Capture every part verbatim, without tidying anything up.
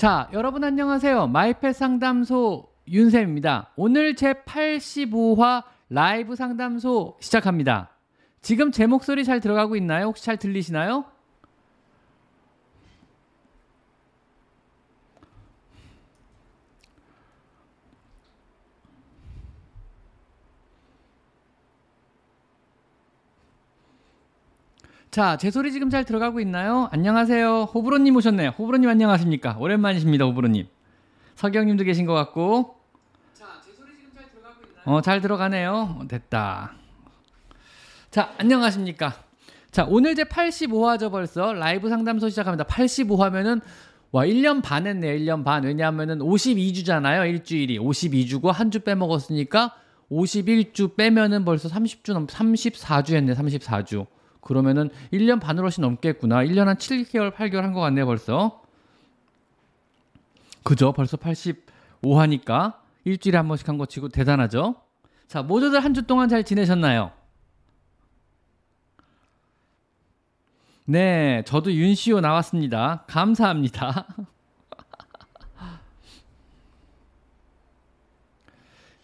자, 여러분 안녕하세요. 마이펫 상담소 윤샘입니다. 오늘 제팔십오 화 라이브 상담소 시작합니다. 지금 제 목소리 잘 들어가고 있나요? 혹시 잘 들리시나요? 자, 제 소리 지금 잘 들어가고 있나요? 안녕하세요. 호불호님 오셨네요. 호불호님 안녕하십니까? 오랜만이십니다, 호불호님. 서경님도 계신 것 같고. 자, 제 소리 지금 잘 들어가고 있나요? 어, 잘 들어가네요. 어, 됐다. 자, 안녕하십니까? 자, 오늘 제 팔십오 화죠 벌써. 라이브 상담소 시작합니다. 팔십오 화면은 와, 일 년 반 했네요. 일 년 반. 왜냐하면은 오십이 주잖아요. 일주일이. 오십이 주고 한 주 빼먹었으니까 오십일 주 빼면은 벌써 삼십 주 넘, 삼십사 주 했네. 삼십사 주. 그러면은 일 년 반으로 훨씬 넘겠구나. 일 년 한 칠 개월, 팔 개월 한 것 같네요, 벌써. 그죠? 벌써 팔십오 화니까. 일주일에 한 번씩 한 거 치고 대단하죠? 자, 모두들 한 주 동안 잘 지내셨나요? 네, 저도 윤시호 나왔습니다. 감사합니다.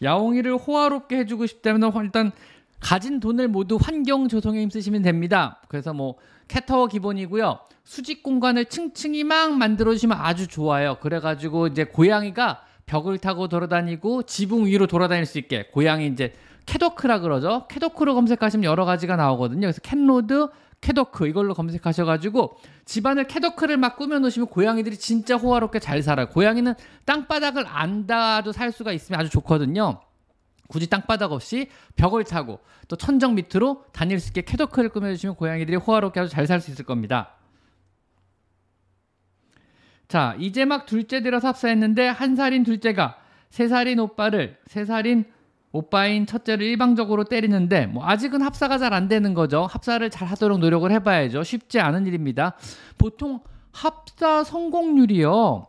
야옹이를 호화롭게 해주고 싶다면 일단 가진 돈을 모두 환경 조성에 힘쓰시면 됩니다. 그래서 뭐 캣타워 기본이고요. 수직 공간을 층층이 막 만들어주시면 아주 좋아요. 그래가지고 이제 고양이가 벽을 타고 돌아다니고 지붕 위로 돌아다닐 수 있게, 고양이 이제 캣워크라 그러죠. 캣워크로 검색하시면 여러 가지가 나오거든요. 그래서 캣로드, 캣워크 이걸로 검색하셔가지고 집안을 캣워크를 막 꾸며놓으시면 고양이들이 진짜 호화롭게 잘 살아요. 고양이는 땅바닥을 안 닿아도 살 수가 있으면 아주 좋거든요. 굳이 땅바닥 없이 벽을 타고 또 천정 밑으로 다닐 수 있게 캣워크를 꾸며주시면 고양이들이 호화롭게 아주 잘 살 수 있을 겁니다. 자, 이제 막 둘째 들어서 합사했는데 한 살인 둘째가 세 살인 오빠를, 세 살인 오빠인 첫째를 일방적으로 때리는데 뭐 아직은 합사가 잘 안 되는 거죠. 합사를 잘 하도록 노력을 해봐야죠. 쉽지 않은 일입니다. 보통 합사 성공률이요.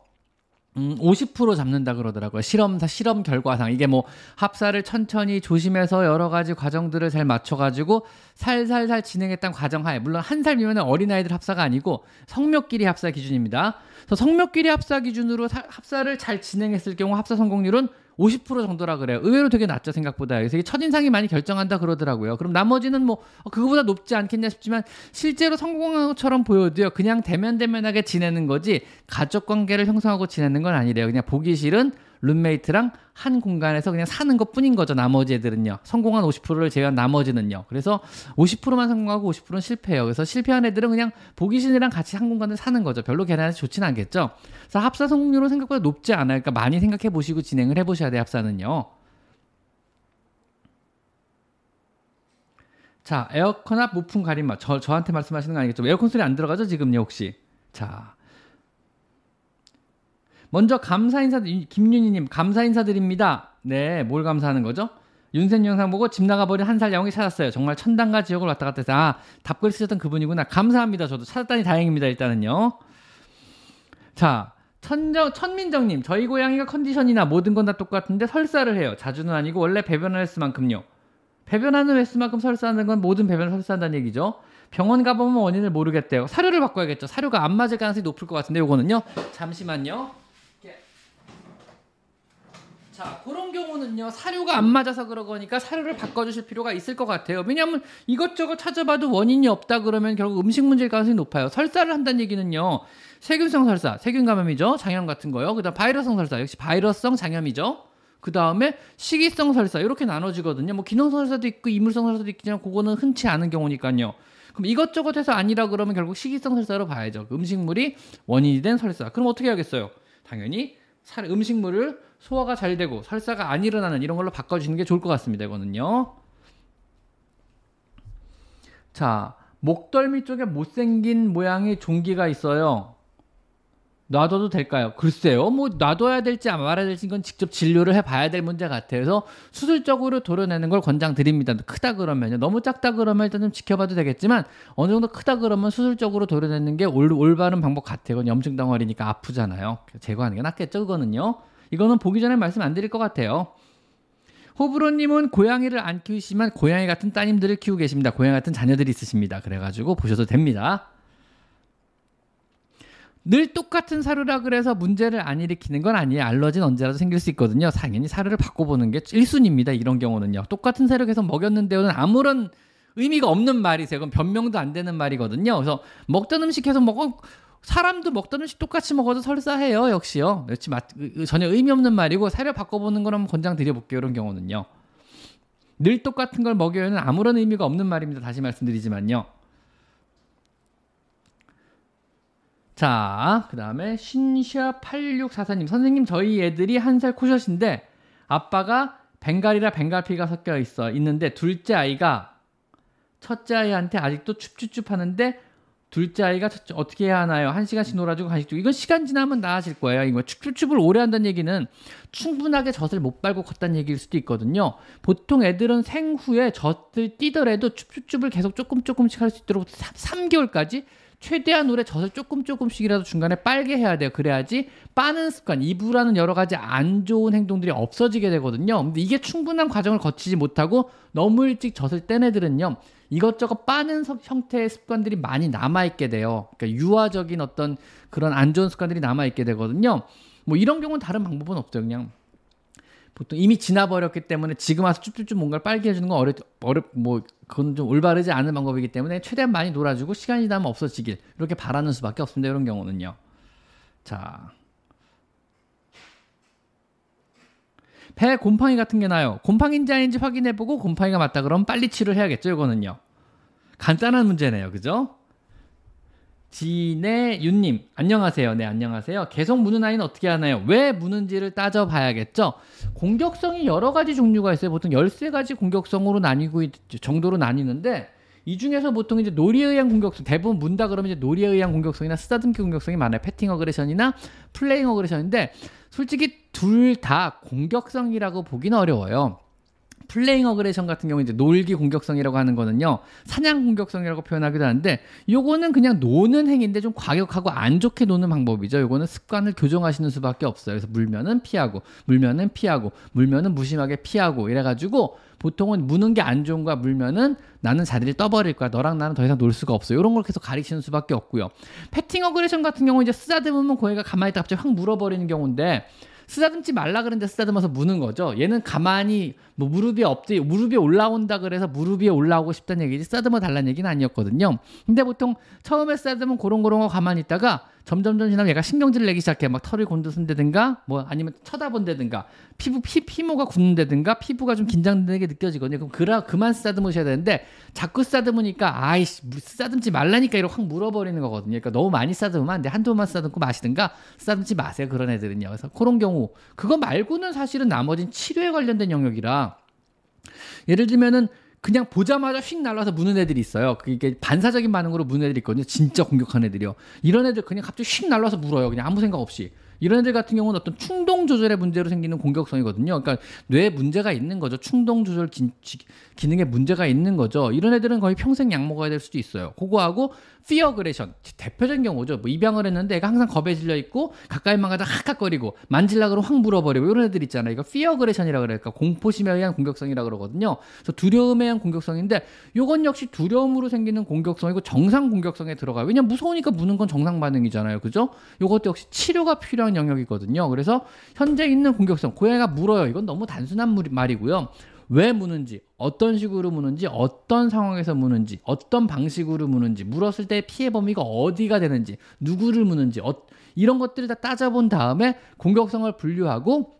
음, 오십 퍼센트 잡는다 그러더라고요. 실험, 실험 결과상. 이게 뭐 합사를 천천히 조심해서 여러 가지 과정들을 잘 맞춰가지고 살살살 진행했던 과정하에, 물론 한 살 미만은 어린아이들 합사가 아니고 성묘끼리 합사 기준입니다. 그래서 성묘끼리 합사 기준으로 사, 합사를 잘 진행했을 경우 합사 성공률은 오십 퍼센트 정도라 그래요. 의외로 되게 낮죠, 생각보다. 그래서 이게 첫인상이 많이 결정한다 그러더라고요. 그럼 나머지는 뭐 그거보다 높지 않겠냐 싶지만 실제로 성공한 것처럼 보여도요, 그냥 대면대면하게 지내는 거지 가족관계를 형성하고 지내는 건 아니래요. 그냥 보기 싫은 룸메이트랑 한 공간에서 그냥 사는 것뿐인 거죠, 나머지 애들은요. 성공한 오십 퍼센트를 제외한 나머지는요. 그래서 오십 퍼센트만 성공하고 오십 퍼센트는 실패해요. 그래서 실패한 애들은 그냥 보기 싫이랑 같이 한 공간을 사는 거죠. 별로 걔네한테 좋진 않겠죠. 그래서 합사 성공률은 생각보다 높지 않아요. 그러니까 많이 생각해 보시고 진행을 해보셔야 돼요, 합사는요. 자, 에어컨 앞 무풍 가림막. 저, 저한테 말씀하시는 거 아니겠죠? 에어컨 소리 안 들어가죠, 지금요, 혹시? 자, 먼저 감사 인사, 김윤이님 감사 인사드립니다. 네, 뭘 감사하는 거죠? 윤샘 영상 보고 집 나가버린 한 살 야옹이 찾았어요. 정말 천당과 지옥을 왔다 갔다 해서, 아, 답글 쓰셨던 그분이구나. 감사합니다. 저도 찾았다니 다행입니다, 일단은요. 자, 천정, 천민정님, 저희 고양이가 컨디션이나 모든 건 다 똑같은데 설사를 해요. 자주는 아니고 원래 배변하는 횟수만큼요. 배변하는 횟수만큼 설사하는 건 모든 배변을 설사한다는 얘기죠. 병원 가보면 원인을 모르겠대요. 사료를 바꿔야겠죠. 사료가 안 맞을 가능성이 높을 것 같은데 요거는요. 잠시만요. 자, 그런 경우는요, 사료가 안 맞아서 그러거니까 사료를 바꿔주실 필요가 있을 것 같아요. 왜냐하면 이것저것 찾아봐도 원인이 없다 그러면 결국 음식 문제일 가능성이 높아요. 설사를 한다는 얘기는요, 세균성 설사, 세균 감염이죠. 장염 같은 거요. 그 다음 바이러스성 설사, 역시 바이러스성 장염이죠. 그 다음에 식이성 설사, 이렇게 나눠지거든요. 뭐 기능성 설사도 있고 이물성 설사도 있지만 그거는 흔치 않은 경우니까요. 그럼 이것저것 해서 아니라 그러면 결국 식이성 설사로 봐야죠. 음식물이 원인이 된 설사. 그럼 어떻게 해야겠어요? 당연히 음식물을 소화가 잘 되고 설사가 안 일어나는 이런 걸로 바꿔주시는 게 좋을 것 같습니다, 이거는요. 자, 목덜미 쪽에 못생긴 모양의 종기가 있어요. 놔둬도 될까요? 글쎄요, 뭐 놔둬야 될지 말아야 될지 이건 직접 진료를 해봐야 될 문제 같아요. 그래서 수술적으로 도려내는 걸 권장드립니다. 크다 그러면요. 너무 작다 그러면 일단 좀 지켜봐도 되겠지만 어느 정도 크다 그러면 수술적으로 도려내는 게 올, 올바른 방법 같아요. 그건 염증 덩어리니까 아프잖아요. 제거하는 게 낫겠죠, 그거는요. 이거는 보기 전에 말씀 안 드릴 것 같아요. 호불호님은 고양이를 안 키우시지만 고양이 같은 따님들을 키우고 계십니다. 고양이 같은 자녀들이 있으십니다. 그래가지고 보셔도 됩니다. 늘 똑같은 사료라 그래서 문제를 안 일으키는 건 아니에요. 알러지는 언제라도 생길 수 있거든요. 당연히 사료를 바꿔보는 게 일 순위입니다. 이런 경우는요. 똑같은 사료 계속 먹였는데요는 아무런 의미가 없는 말이세요. 그건 변명도 안 되는 말이거든요. 그래서 먹던 음식 계속 먹어. 사람도 먹던 음식 똑같이 먹어도 설사해요. 역시요. 역시 맞, 전혀 의미 없는 말이고 사료 바꿔보는 걸 한번 권장드려볼게요. 이런 경우는요. 늘 똑같은 걸 먹여요는 아무런 의미가 없는 말입니다. 다시 말씀드리지만요. 자, 그 다음에 신샤 팔육사사님. 선생님, 저희 애들이 한 살 코숏인데 아빠가 벵갈이라 벵갈피가 섞여 있어 있는데 둘째 아이가 첫째 아이한테 아직도 춥춥춥 하는데 둘째 아이가 첫째, 어떻게 해야 하나요? 한 시간씩 놀아주고 간식 주고. 이건 시간 지나면 나아질 거예요. 이거 춥춥춥을 오래 한다는 얘기는 충분하게 젖을 못 빨고 컸다는 얘기일 수도 있거든요. 보통 애들은 생후에 젖을 뛰더라도 춥춥춥을 계속 조금 조금씩 할 수 있도록 삼 개월까지 최대한 오래 젖을 조금 조금씩이라도 중간에 빨게 해야 돼요. 그래야지 빠는 습관, 이불하는 여러 가지 안 좋은 행동들이 없어지게 되거든요. 근데 이게 충분한 과정을 거치지 못하고 너무 일찍 젖을 뗀 애들은요. 이것저것 빠는 형태의 습관들이 많이 남아있게 돼요. 그러니까 유아적인 어떤 그런 안 좋은 습관들이 남아있게 되거든요. 뭐 이런 경우는 다른 방법은 없죠. 그냥 보통 이미 지나버렸기 때문에 지금 와서 쭉쭉쭉 뭔가를 빨게 해주는 건 어렵, 어렵, 뭐 그건 좀 올바르지 않은 방법이기 때문에 최대한 많이 놀아주고 시간이 지나면 없어지길 이렇게 바라는 수밖에 없습니다. 이런 경우는요. 자, 배 곰팡이 같은 게 나요. 곰팡인지 아닌지 확인해보고 곰팡이가 맞다 그러면 빨리 치료를 해야겠죠. 이거는요. 간단한 문제네요. 그죠? 진의 윤님. 안녕하세요. 네, 안녕하세요. 계속 무는 아이는 어떻게 하나요? 왜 무는지를 따져봐야겠죠. 공격성이 여러 가지 종류가 있어요. 보통 열세 가지 공격성으로 나뉘고 있, 정도로 나뉘는데 이 중에서 보통 이제 놀이에 의한 공격성, 대부분 문다 그러면 이제 놀이에 의한 공격성이나 쓰다듬기 공격성이 많아요. 패팅 어그레션이나 플레잉 어그레션인데 솔직히 둘 다 공격성이라고 보기는 어려워요. 플레잉 어그레션 같은 경우는 이제 놀기 공격성이라고 하는 거는요. 사냥 공격성이라고 표현하기도 하는데 요거는 그냥 노는 행위인데 좀 과격하고 안 좋게 노는 방법이죠. 요거는 습관을 교정하시는 수밖에 없어요. 그래서 물면은 피하고 물면은 피하고 물면은 무심하게 피하고 이래가지고 보통은 무는 게 안 좋은 거야. 물면은 나는 자리를 떠버릴 거야. 너랑 나는 더 이상 놀 수가 없어. 이런 걸 계속 가리키는 수밖에 없고요. 패팅 어그레션 같은 경우 이제 쓰다듬으면 고양이가 가만히 있다가 갑자기 확 물어버리는 경우인데 쓰다듬지 말라 그랬는데 쓰다듬어서 무는 거죠. 얘는 가만히 뭐 무릎 위에 엎드려 무릎 위에 올라온다 그래서 무릎 위에 올라오고 싶다는 얘기지 쓰다듬어 달라는 얘기는 아니었거든요. 근데 보통 처음에 쓰다듬으면 고롱고롱하고 가만히 있다가 점점점 지나면 얘가 신경질을 내기 시작해. 막 털이 곤두선다든가 뭐 아니면 쳐다본다든가 피부 피 피모가 굳는다든가 피부가 좀 긴장되는 게 느껴지거든요. 그럼 그라 그만 쓰다듬으셔야 되는데 자꾸 쓰다듬으니까 아이씨 쓰다듬지 말라니까 이렇게 확 물어버리는 거거든요. 그러니까 너무 많이 쓰다듬으면 안 돼. 한두 번만 쓰다듬고 마시든가 쓰다듬지 마세요. 그런 애들은요. 그래서 그런 경우 그거 말고는 사실은 나머진 치료에 관련된 영역이라 예를 들면은. 그냥 보자마자 휙 날라와서 무는 애들이 있어요. 그게 반사적인 반응으로 무는 애들이 있거든요. 진짜 공격한 애들이요. 이런 애들 그냥 갑자기 휙 날라와서 물어요. 그냥 아무 생각 없이. 이런 애들 같은 경우는 어떤 충동 조절의 문제로 생기는 공격성이거든요. 그러니까 뇌에 문제가 있는 거죠. 충동 조절 기, 기능에 문제가 있는 거죠. 이런 애들은 거의 평생 약 먹어야 될 수도 있어요. 그거하고 피어그레션 대표적인 경우죠. 뭐 입양을 했는데 애가 항상 겁에 질려 있고 가까이만 가다 헥헥거리고 만질라 그러면 확 물어버리고 이런 애들 있잖아요. 이거 피어그레션이라고 그러니까 공포심에 의한 공격성이라고 그러거든요. 그래서 두려움에 의한 공격성인데 이건 역시 두려움으로 생기는 공격성이고 정상 공격성에 들어가요. 왜냐면 무서우니까 무는 건 정상 반응이잖아요. 그죠? 이것도 역시 치료가 필요한 영역이거든요. 그래서 현재 있는 공격성, 고양이가 물어요. 이건 너무 단순한 말이고요. 왜 무는지, 어떤 식으로 무는지, 어떤 상황에서 무는지, 어떤 방식으로 무는지, 물었을 때 피해 범위가 어디가 되는지, 누구를 무는지 어, 이런 것들을 다 따져본 다음에 공격성을 분류하고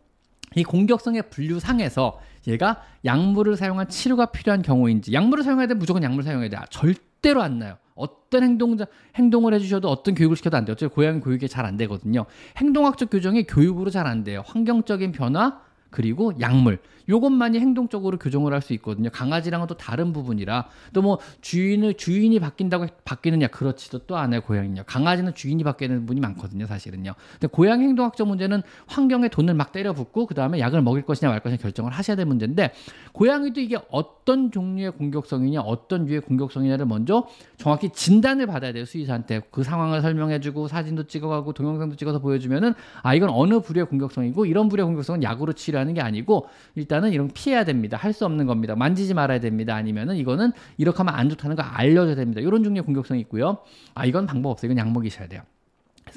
이 공격성의 분류상에서 얘가 약물을 사용한 치료가 필요한 경우인지 약물을 사용해야 돼. 무조건 약물 사용해야 돼. 절대로 안 나요. 어떤 행동, 행동을 해주셔도 어떤 교육을 시켜도 안 돼요. 어차피 고양이 교육이 잘 안 되거든요. 행동학적 교정이 교육으로 잘 안 돼요. 환경적인 변화 그리고 약물 요것만이 행동적으로 교정을 할 수 있거든요. 강아지랑은 또 다른 부분이라 또 뭐 주인을 주인이 바뀐다고 바뀌느냐 그렇지도 또 안 해요. 고양이는요. 강아지는 주인이 바뀌는 분이 많거든요. 사실은요. 근데 고양이 행동학적 문제는 환경에 돈을 막 때려붓고 그 다음에 약을 먹일 것이냐 말 것이냐 결정을 하셔야 될 문제인데 고양이도 이게 어떤 종류의 공격성이냐 어떤 유의 공격성이냐를 먼저 정확히 진단을 받아야 돼요. 수의사한테 그 상황을 설명해주고 사진도 찍어가고 동영상도 찍어서 보여주면은 아 이건 어느 부류의 공격성이고 이런 부류의 공격성은 약으로 치료하는 게 아니고 일단 이런 피해야 됩니다. 할 수 없는 겁니다. 만지지 말아야 됩니다. 아니면은 이거는 이렇게 하면 안 좋다는 거 알려줘야 됩니다. 이런 종류의 공격성이 있고요. 아 이건 방법 없어요. 이건 약 먹이셔야 돼요.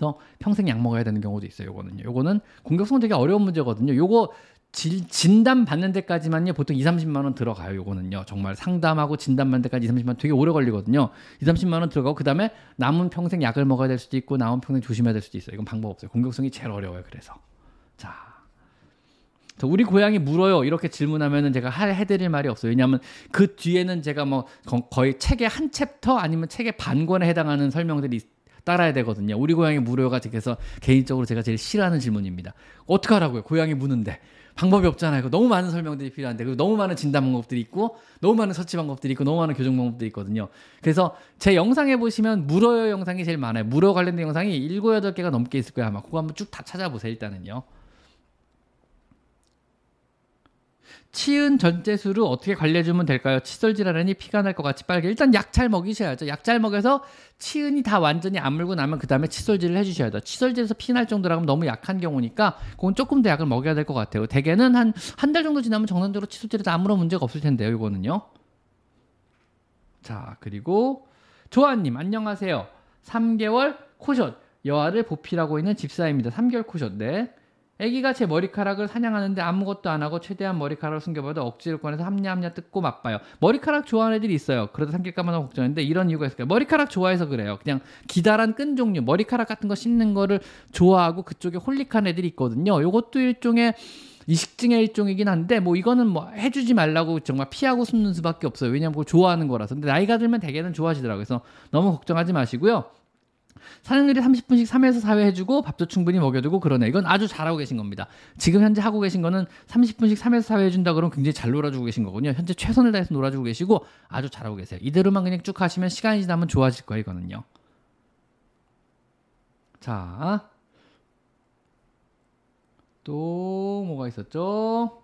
그래서 평생 약 먹어야 되는 경우도 있어요. 요거는요. 요거는 공격 성제가 어려운 문제거든요. 요거 질, 진단 받는 데까지만요. 보통 이삼십만 원 들어가요. 요거는요. 정말 상담하고 진단 받는 데까지 이삼십만 원 되게 오래 걸리거든요. 이삼십만 원 들어가고 그다음에 남은 평생 약을 먹어야 될 수도 있고 남은 평생 조심해야 될 수도 있어요. 이건 방법 없어요. 공격성이 제일 어려워요. 그래서. 자. 우리 고양이 물어요. 이렇게 질문하면은 제가 할 해드릴 말이 없어요. 왜냐하면 그 뒤에는 제가 뭐 거의 책의 한 챕터 아니면 책의 반 권에 해당하는 설명들이 따라야 되거든요. 우리 고양이 물어요가 그래서 개인적으로 제가 제일 싫어하는 질문입니다. 어떻게 하라고요? 고양이 무는데 방법이 없잖아요. 너무 많은 설명들이 필요한데 그리고 너무 많은 진단 방법들이 있고 너무 많은 처치 방법들이 있고 너무 많은 교정 방법들이 있거든요. 그래서 제 영상에 보시면 물어요 영상이 제일 많아요. 물어 관련된 영상이 일곱, 여덟 개가 넘게 있을 거예요. 아마 그거 한번 쭉 다 찾아보세요. 일단은요. 치은 전제수를 어떻게 관리해주면 될까요? 칫솔질하려니 피가 날 것 같이 빨개. 일단 약 잘 먹이셔야죠. 약 잘 먹여서 치은이 다 완전히 아물고 나면 그 다음에 칫솔질을 해주셔야죠. 칫솔질에서 피 날 정도라면 너무 약한 경우니까 그건 조금 더 약을 먹여야 될 것 같아요. 대개는 한 한 달 정도 지나면 정상적으로 칫솔질에서 아무런 문제가 없을 텐데요. 이거는요. 자, 그리고 조아님 안녕하세요. 삼 개월 코숏 여아를 보필하고 있는 집사입니다. 삼 개월 코숏. 네. 아기가 제 머리카락을 사냥하는데 아무것도 안 하고 최대한 머리카락을 숨겨봐도 억지로 꺼내서 함냐함냐 뜯고 맛봐요. 머리카락 좋아하는 애들이 있어요. 그래도 삼킬까만 하고 걱정했는데 이런 이유가 있을까요? 머리카락 좋아해서 그래요. 그냥 기다란 끈 종류, 머리카락 같은 거 씹는 거를 좋아하고 그쪽에 홀릭한 애들이 있거든요. 이것도 일종의 이식증의 일종이긴 한데 뭐 이거는 뭐 해주지 말라고 정말 피하고 숨는 수밖에 없어요. 왜냐하면 그걸 좋아하는 거라서. 근데 나이가 들면 대개는 좋아하시더라고요. 그래서 너무 걱정하지 마시고요. 사냥놀이 삼십 분씩 삼 회에서 사 회 해주고 밥도 충분히 먹여주고 그러네. 이건 아주 잘하고 계신 겁니다. 지금 현재 하고 계신 거는 삼십 분씩 삼 회에서 사 회 해준다 그러면 굉장히 잘 놀아주고 계신 거군요. 현재 최선을 다해서 놀아주고 계시고 아주 잘하고 계세요. 이대로만 그냥 쭉 하시면 시간이 지나면 좋아질 거예요. 이거는요. 자, 또 뭐가 있었죠?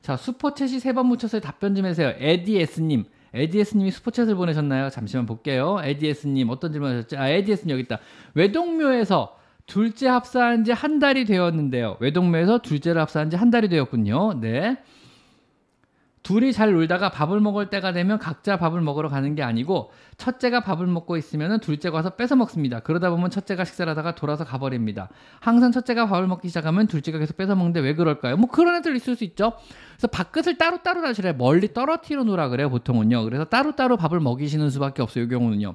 자, 슈퍼챗이 세 번 묻혀서 답변 좀 해주세요. 에디에스님. 에디에스님이 슈퍼챗을 보내셨나요? 잠시만 볼게요. 에디에스님 어떤 질문 하셨죠? 아, 에디에스님 여기 있다. 외동묘에서 둘째 합사한 지 한 달이 되었는데요. 외동묘에서 둘째를 합사한 지 한 달이 되었군요. 네. 둘이 잘 놀다가 밥을 먹을 때가 되면 각자 밥을 먹으러 가는 게 아니고 첫째가 밥을 먹고 있으면 둘째가 와서 뺏어 먹습니다. 그러다 보면 첫째가 식사를 하다가 돌아서 가버립니다. 항상 첫째가 밥을 먹기 시작하면 둘째가 계속 뺏어 먹는데 왜 그럴까요? 뭐 그런 애들 있을 수 있죠. 그래서 밥끝을 따로따로 다시래 멀리 떨어뜨려 놓으라 그래요. 보통은요. 그래서 따로따로 밥을 먹이시는 수밖에 없어요. 이 경우는요.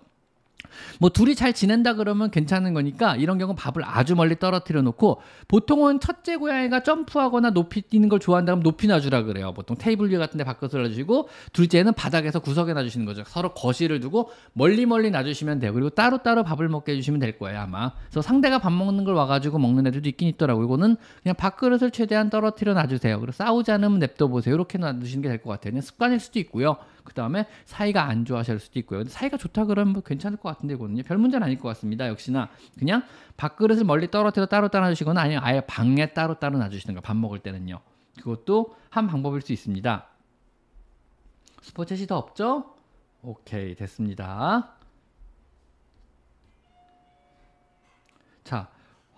뭐 둘이 잘 지낸다 그러면 괜찮은 거니까 이런 경우는 밥을 아주 멀리 떨어뜨려 놓고 보통은 첫째 고양이가 점프하거나 높이 뛰는 걸 좋아한다면 높이 놔주라 그래요. 보통 테이블 위에 같은 데 밖으로 놔주시고 둘째는 바닥에서 구석에 놔주시는 거죠. 서로 거실을 두고 멀리 멀리 놔주시면 돼요. 그리고 따로따로 밥을 먹게 해주시면 될 거예요 아마. 그래서 상대가 밥 먹는 걸 와가지고 먹는 애들도 있긴 있더라고요. 이거는 그냥 밥그릇을 최대한 떨어뜨려 놔주세요. 그리고 싸우지 않으면 냅둬보세요. 이렇게 놔두시는 게 될 것 같아요. 그냥 습관일 수도 있고요. 그 다음에 사이가 안 좋아하실 수도 있고요. 근데 사이가 좋다 그러면 뭐 괜찮을 것 같은데 이거는요. 별 문제는 아닐 것 같습니다. 역시나 그냥 밥그릇을 멀리 떨어뜨려 따로 따로 놔주시거나 아니면 아예 방에 따로 따로 놔주시는 거. 밥 먹을 때는요. 그것도 한 방법일 수 있습니다. 슈퍼챗이 더 없죠? 오케이 됐습니다. 자.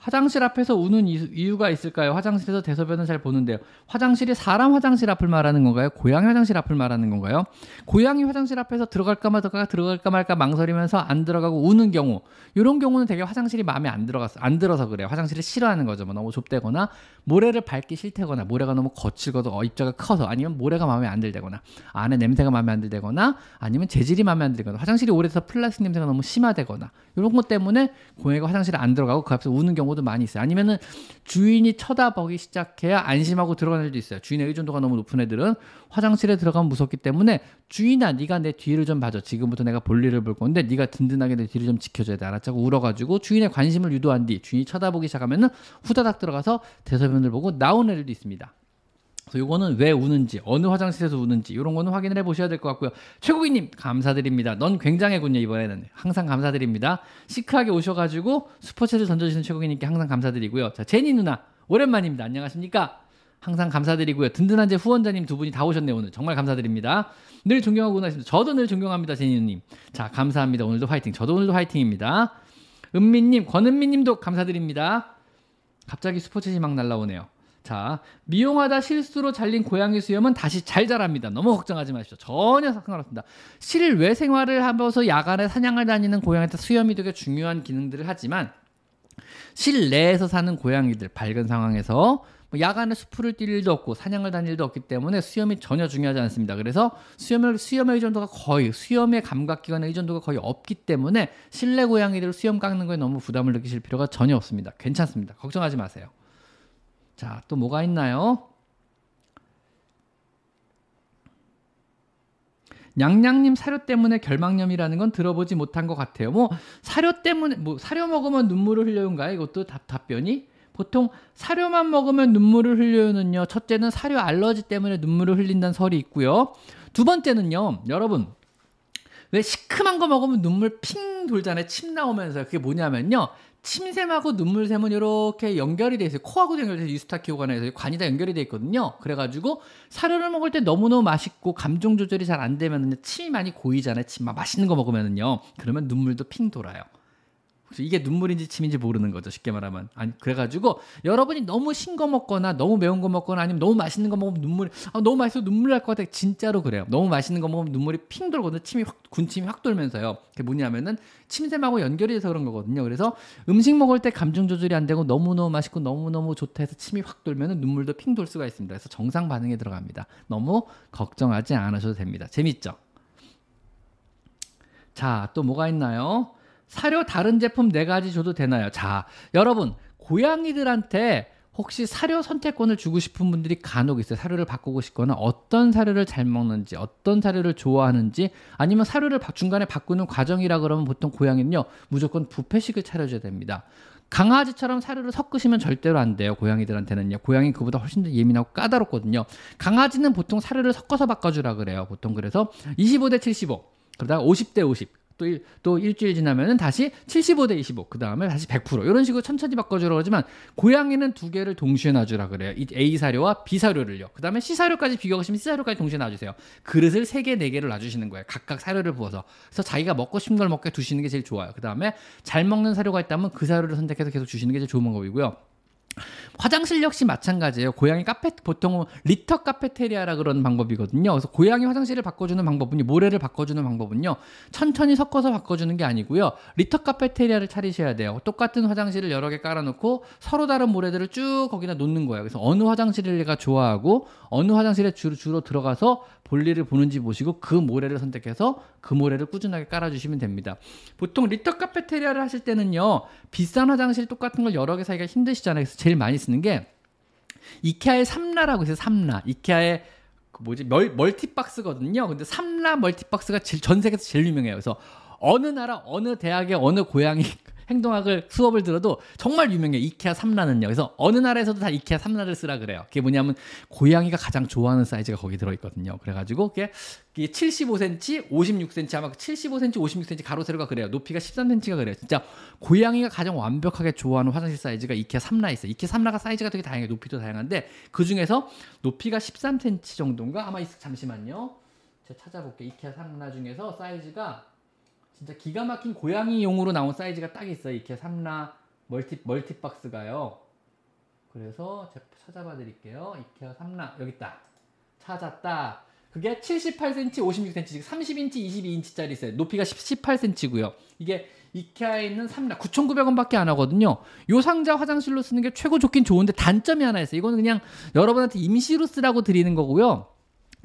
화장실 앞에서 우는 이유가 있을까요? 화장실에서 대소변을 잘 보는데요. 화장실이 사람 화장실 앞을 말하는 건가요? 고양이 화장실 앞을 말하는 건가요? 고양이 화장실 앞에서 들어갈까 말까 들어갈까 말까 망설이면서 안 들어가고 우는 경우, 이런 경우는 되게 화장실이 마음에 안 들어가서 안 들어서 그래요. 화장실을 싫어하는 거죠. 뭐 너무 좁대거나 모래를 밟기 싫대거나 모래가 너무 거칠거나 어, 입자가 커서 아니면 모래가 마음에 안 들대거나 안에 냄새가 마음에 안 들대거나 아니면 재질이 마음에 안 들거나 화장실이 오래돼서 플라스틱 냄새가 너무 심하대거나 이런 것 때문에 고양이가 화장실에 안 들어가고 그 앞에서 우는 경우. 것도 많이 있어요. 아니면은 주인이 쳐다보기 시작해야 안심하고 들어가는 애도 있어요. 주인의 의존도가 너무 높은 애들은 화장실에 들어가면 무섭기 때문에 주인아 네가 내 뒤를 좀 봐줘. 지금부터 내가 볼일을 볼 건데 네가 든든하게 내 뒤를 좀 지켜줘야 돼. 알았자고 울어가지고 주인의 관심을 유도한 뒤 주인이 쳐다보기 시작하면은 후다닥 들어가서 대소변을 보고 나오는 애들도 있습니다. 그래서 요거는 왜 우는지 어느 화장실에서 우는지 이런 거는 확인을 해보셔야 될 것 같고요. 최고기님 감사드립니다. 넌 굉장해군요. 이번에는 항상 감사드립니다. 시크하게 오셔가지고 슈퍼챗을 던져주시는 최고기님께 항상 감사드리고요. 자, 제니 누나 오랜만입니다. 안녕하십니까? 항상 감사드리고요. 든든한 제 후원자님 두 분이 다 오셨네요. 오늘 정말 감사드립니다. 늘 존경하고 운하십니다. 저도 늘 존경합니다. 제니 누님. 자, 감사합니다. 오늘도 화이팅. 저도 오늘도 화이팅입니다. 은미님 권은미님도 감사드립니다. 갑자기 슈퍼챗이 막 날라오네요. 자, 미용하다 실수로 잘린 고양이 수염은 다시 잘 자랍니다. 너무 걱정하지 마십시오. 전혀 상관없습니다. 실외 생활을 하면서 야간에 사냥을 다니는 고양이한테 수염이 되게 중요한 기능들을 하지만 실내에서 사는 고양이들, 밝은 상황에서 야간에 수풀을 뛸 일도 없고 사냥을 다닐 일도 없기 때문에 수염이 전혀 중요하지 않습니다. 그래서 수염을, 수염의 의존도가 거의, 수염의 감각기관의 의존도가 거의 없기 때문에 실내 고양이들 수염 깎는 거에 너무 부담을 느끼실 필요가 전혀 없습니다. 괜찮습니다. 걱정하지 마세요. 자, 또 뭐가 있나요? 냥냥님 사료 때문에 결막염이라는 건 들어보지 못한 것 같아요. 뭐 사료 때문에, 뭐 사료 먹으면 눈물을 흘려요인가요? 이것도 답, 답변이? 보통 사료만 먹으면 눈물을 흘려요는요, 첫째는 사료 알러지 때문에 눈물을 흘린다는 설이 있고요. 두 번째는요, 여러분, 왜 시큼한 거 먹으면 눈물 핑 돌잖아요. 침 나오면서. 그게 뭐냐면요, 침샘하고 눈물샘은 이렇게 연결이 돼 있어요. 코하고 연결돼서 유스타키오관에서 관이 다 연결이 돼 있거든요. 그래가지고 사료를 먹을 때 너무너무 맛있고 감정 조절이 잘 안 되면은요, 침이 많이 고이잖아요. 침 막 맛있는 거 먹으면은요, 그러면 눈물도 핑 돌아요. 이게 눈물인지 침인지 모르는 거죠, 쉽게 말하면. 아니, 그래가지고 여러분이 너무 신 거 먹거나 너무 매운 거 먹거나 아니면 너무 맛있는 거 먹으면 눈물이, 아, 너무 맛있어 눈물 날 것 같아. 진짜로 그래요. 너무 맛있는 거 먹으면 눈물이 핑 돌거든요. 침이 확, 군침이 확 돌면서요. 그게 뭐냐면은 침샘하고 연결이 돼서 그런 거거든요. 그래서 음식 먹을 때 감정 조절이 안 되고 너무너무 맛있고 너무너무 좋다 해서 침이 확 돌면은 눈물도 핑 돌 수가 있습니다. 그래서 정상 반응에 들어갑니다. 너무 걱정하지 않으셔도 됩니다. 재밌죠? 자, 또 뭐가 있나요? 사료 다른 제품 네 가지 줘도 되나요? 자, 여러분, 고양이들한테 혹시 사료 선택권을 주고 싶은 분들이 간혹 있어요. 사료를 바꾸고 싶거나 어떤 사료를 잘 먹는지, 어떤 사료를 좋아하는지, 아니면 사료를 중간에 바꾸는 과정이라 그러면 보통 고양이는요, 무조건 뷔페식을 차려줘야 됩니다. 강아지처럼 사료를 섞으시면 절대로 안 돼요, 고양이들한테는요. 고양이 그보다 훨씬 더 예민하고 까다롭거든요. 강아지는 보통 사료를 섞어서 바꿔주라 그래요, 보통. 그래서 이십오 대 칠십오, 그러다가 오십 대 오십, 또, 일, 또 일주일 지나면은 다시 칠십오 대 이십오, 그 다음에 다시 백 퍼센트, 이런 식으로 천천히 바꿔주라고 하지만 고양이는 두 개를 동시에 놔주라 그래요. 이 A 사료와 B 사료를요. 그 다음에 C 사료까지 비교하시면 C 사료까지 동시에 놔주세요. 그릇을 세 개, 네 개를 놔주시는 거예요. 각각 사료를 부어서. 그래서 자기가 먹고 싶은 걸 먹게 두시는 게 제일 좋아요. 그 다음에 잘 먹는 사료가 있다면 그 사료를 선택해서 계속 주시는 게 제일 좋은 방법이고요. 화장실 역시 마찬가지예요. 고양이 카페, 보통 리터 카페테리아라 그런 방법이거든요. 그래서 고양이 화장실을 바꿔주는 방법은요, 모래를 바꿔주는 방법은요, 천천히 섞어서 바꿔주는 게 아니고요, 리터 카페테리아를 차리셔야 돼요. 똑같은 화장실을 여러 개 깔아놓고 서로 다른 모래들을 쭉 거기다 놓는 거예요. 그래서 어느 화장실을 얘가 좋아하고 어느 화장실에 주로, 주로 들어가서 볼일을 보는지 보시고 그 모래를 선택해서 그 모래를 꾸준하게 깔아주시면 됩니다. 보통 리터 카페테리아를 하실 때는요, 비싼 화장실 똑같은 걸 여러 개 사기가 힘드시잖아요. 그래서 제일 많이 쓰는 게 이케아의 삼라라고 있어요. 삼라. 이케아의 그 뭐지, 멀, 멀티박스거든요. 근데 삼라 멀티박스가 제일, 전 세계에서 제일 유명해요. 그래서 어느 나라 어느 대학의 어느 고양이 행동학을 수업을 들어도 정말 유명해요, 이케아 삼라는요. 그래서 어느 나라에서도 다 이케아 삼라를 쓰라 그래요. 그게 뭐냐면 고양이가 가장 좋아하는 사이즈가 거기 들어있거든요. 그래가지고 그게 칠십오 센티미터, 오십육 센티미터, 아마 칠십오 센티미터, 오십육 센티미터 가로 세로가 그래요. 높이가 십삼 센티미터가 그래요. 진짜 고양이가 가장 완벽하게 좋아하는 화장실 사이즈가 이케아 삼라에 있어요. 이케아 삼라가 사이즈가 되게 다양해요. 높이도 다양한데 그 중에서 높이가 십삼 센티미터 정도인가? 아마 잠시만요, 제가 찾아볼게요. 이케아 삼라 중에서 사이즈가 진짜 기가 막힌 고양이용으로 나온 사이즈가 딱 있어요. 이케아 삼라 멀티, 멀티박스가요. 그래서 제가 찾아봐 드릴게요. 이케아 삼라, 여기 있다. 찾았다. 그게 칠십팔 센티미터, 오십육 센티미터, 삼십 인치, 이십이 인치짜리 있어요. 높이가 십팔 센티미터고요. 이게 이케아에 있는 삼라, 구천구백 원밖에 안 하거든요. 요 상자 화장실로 쓰는 게 최고 좋긴 좋은데 단점이 하나 있어요. 이거는 그냥 여러분한테 임시로 쓰라고 드리는 거고요.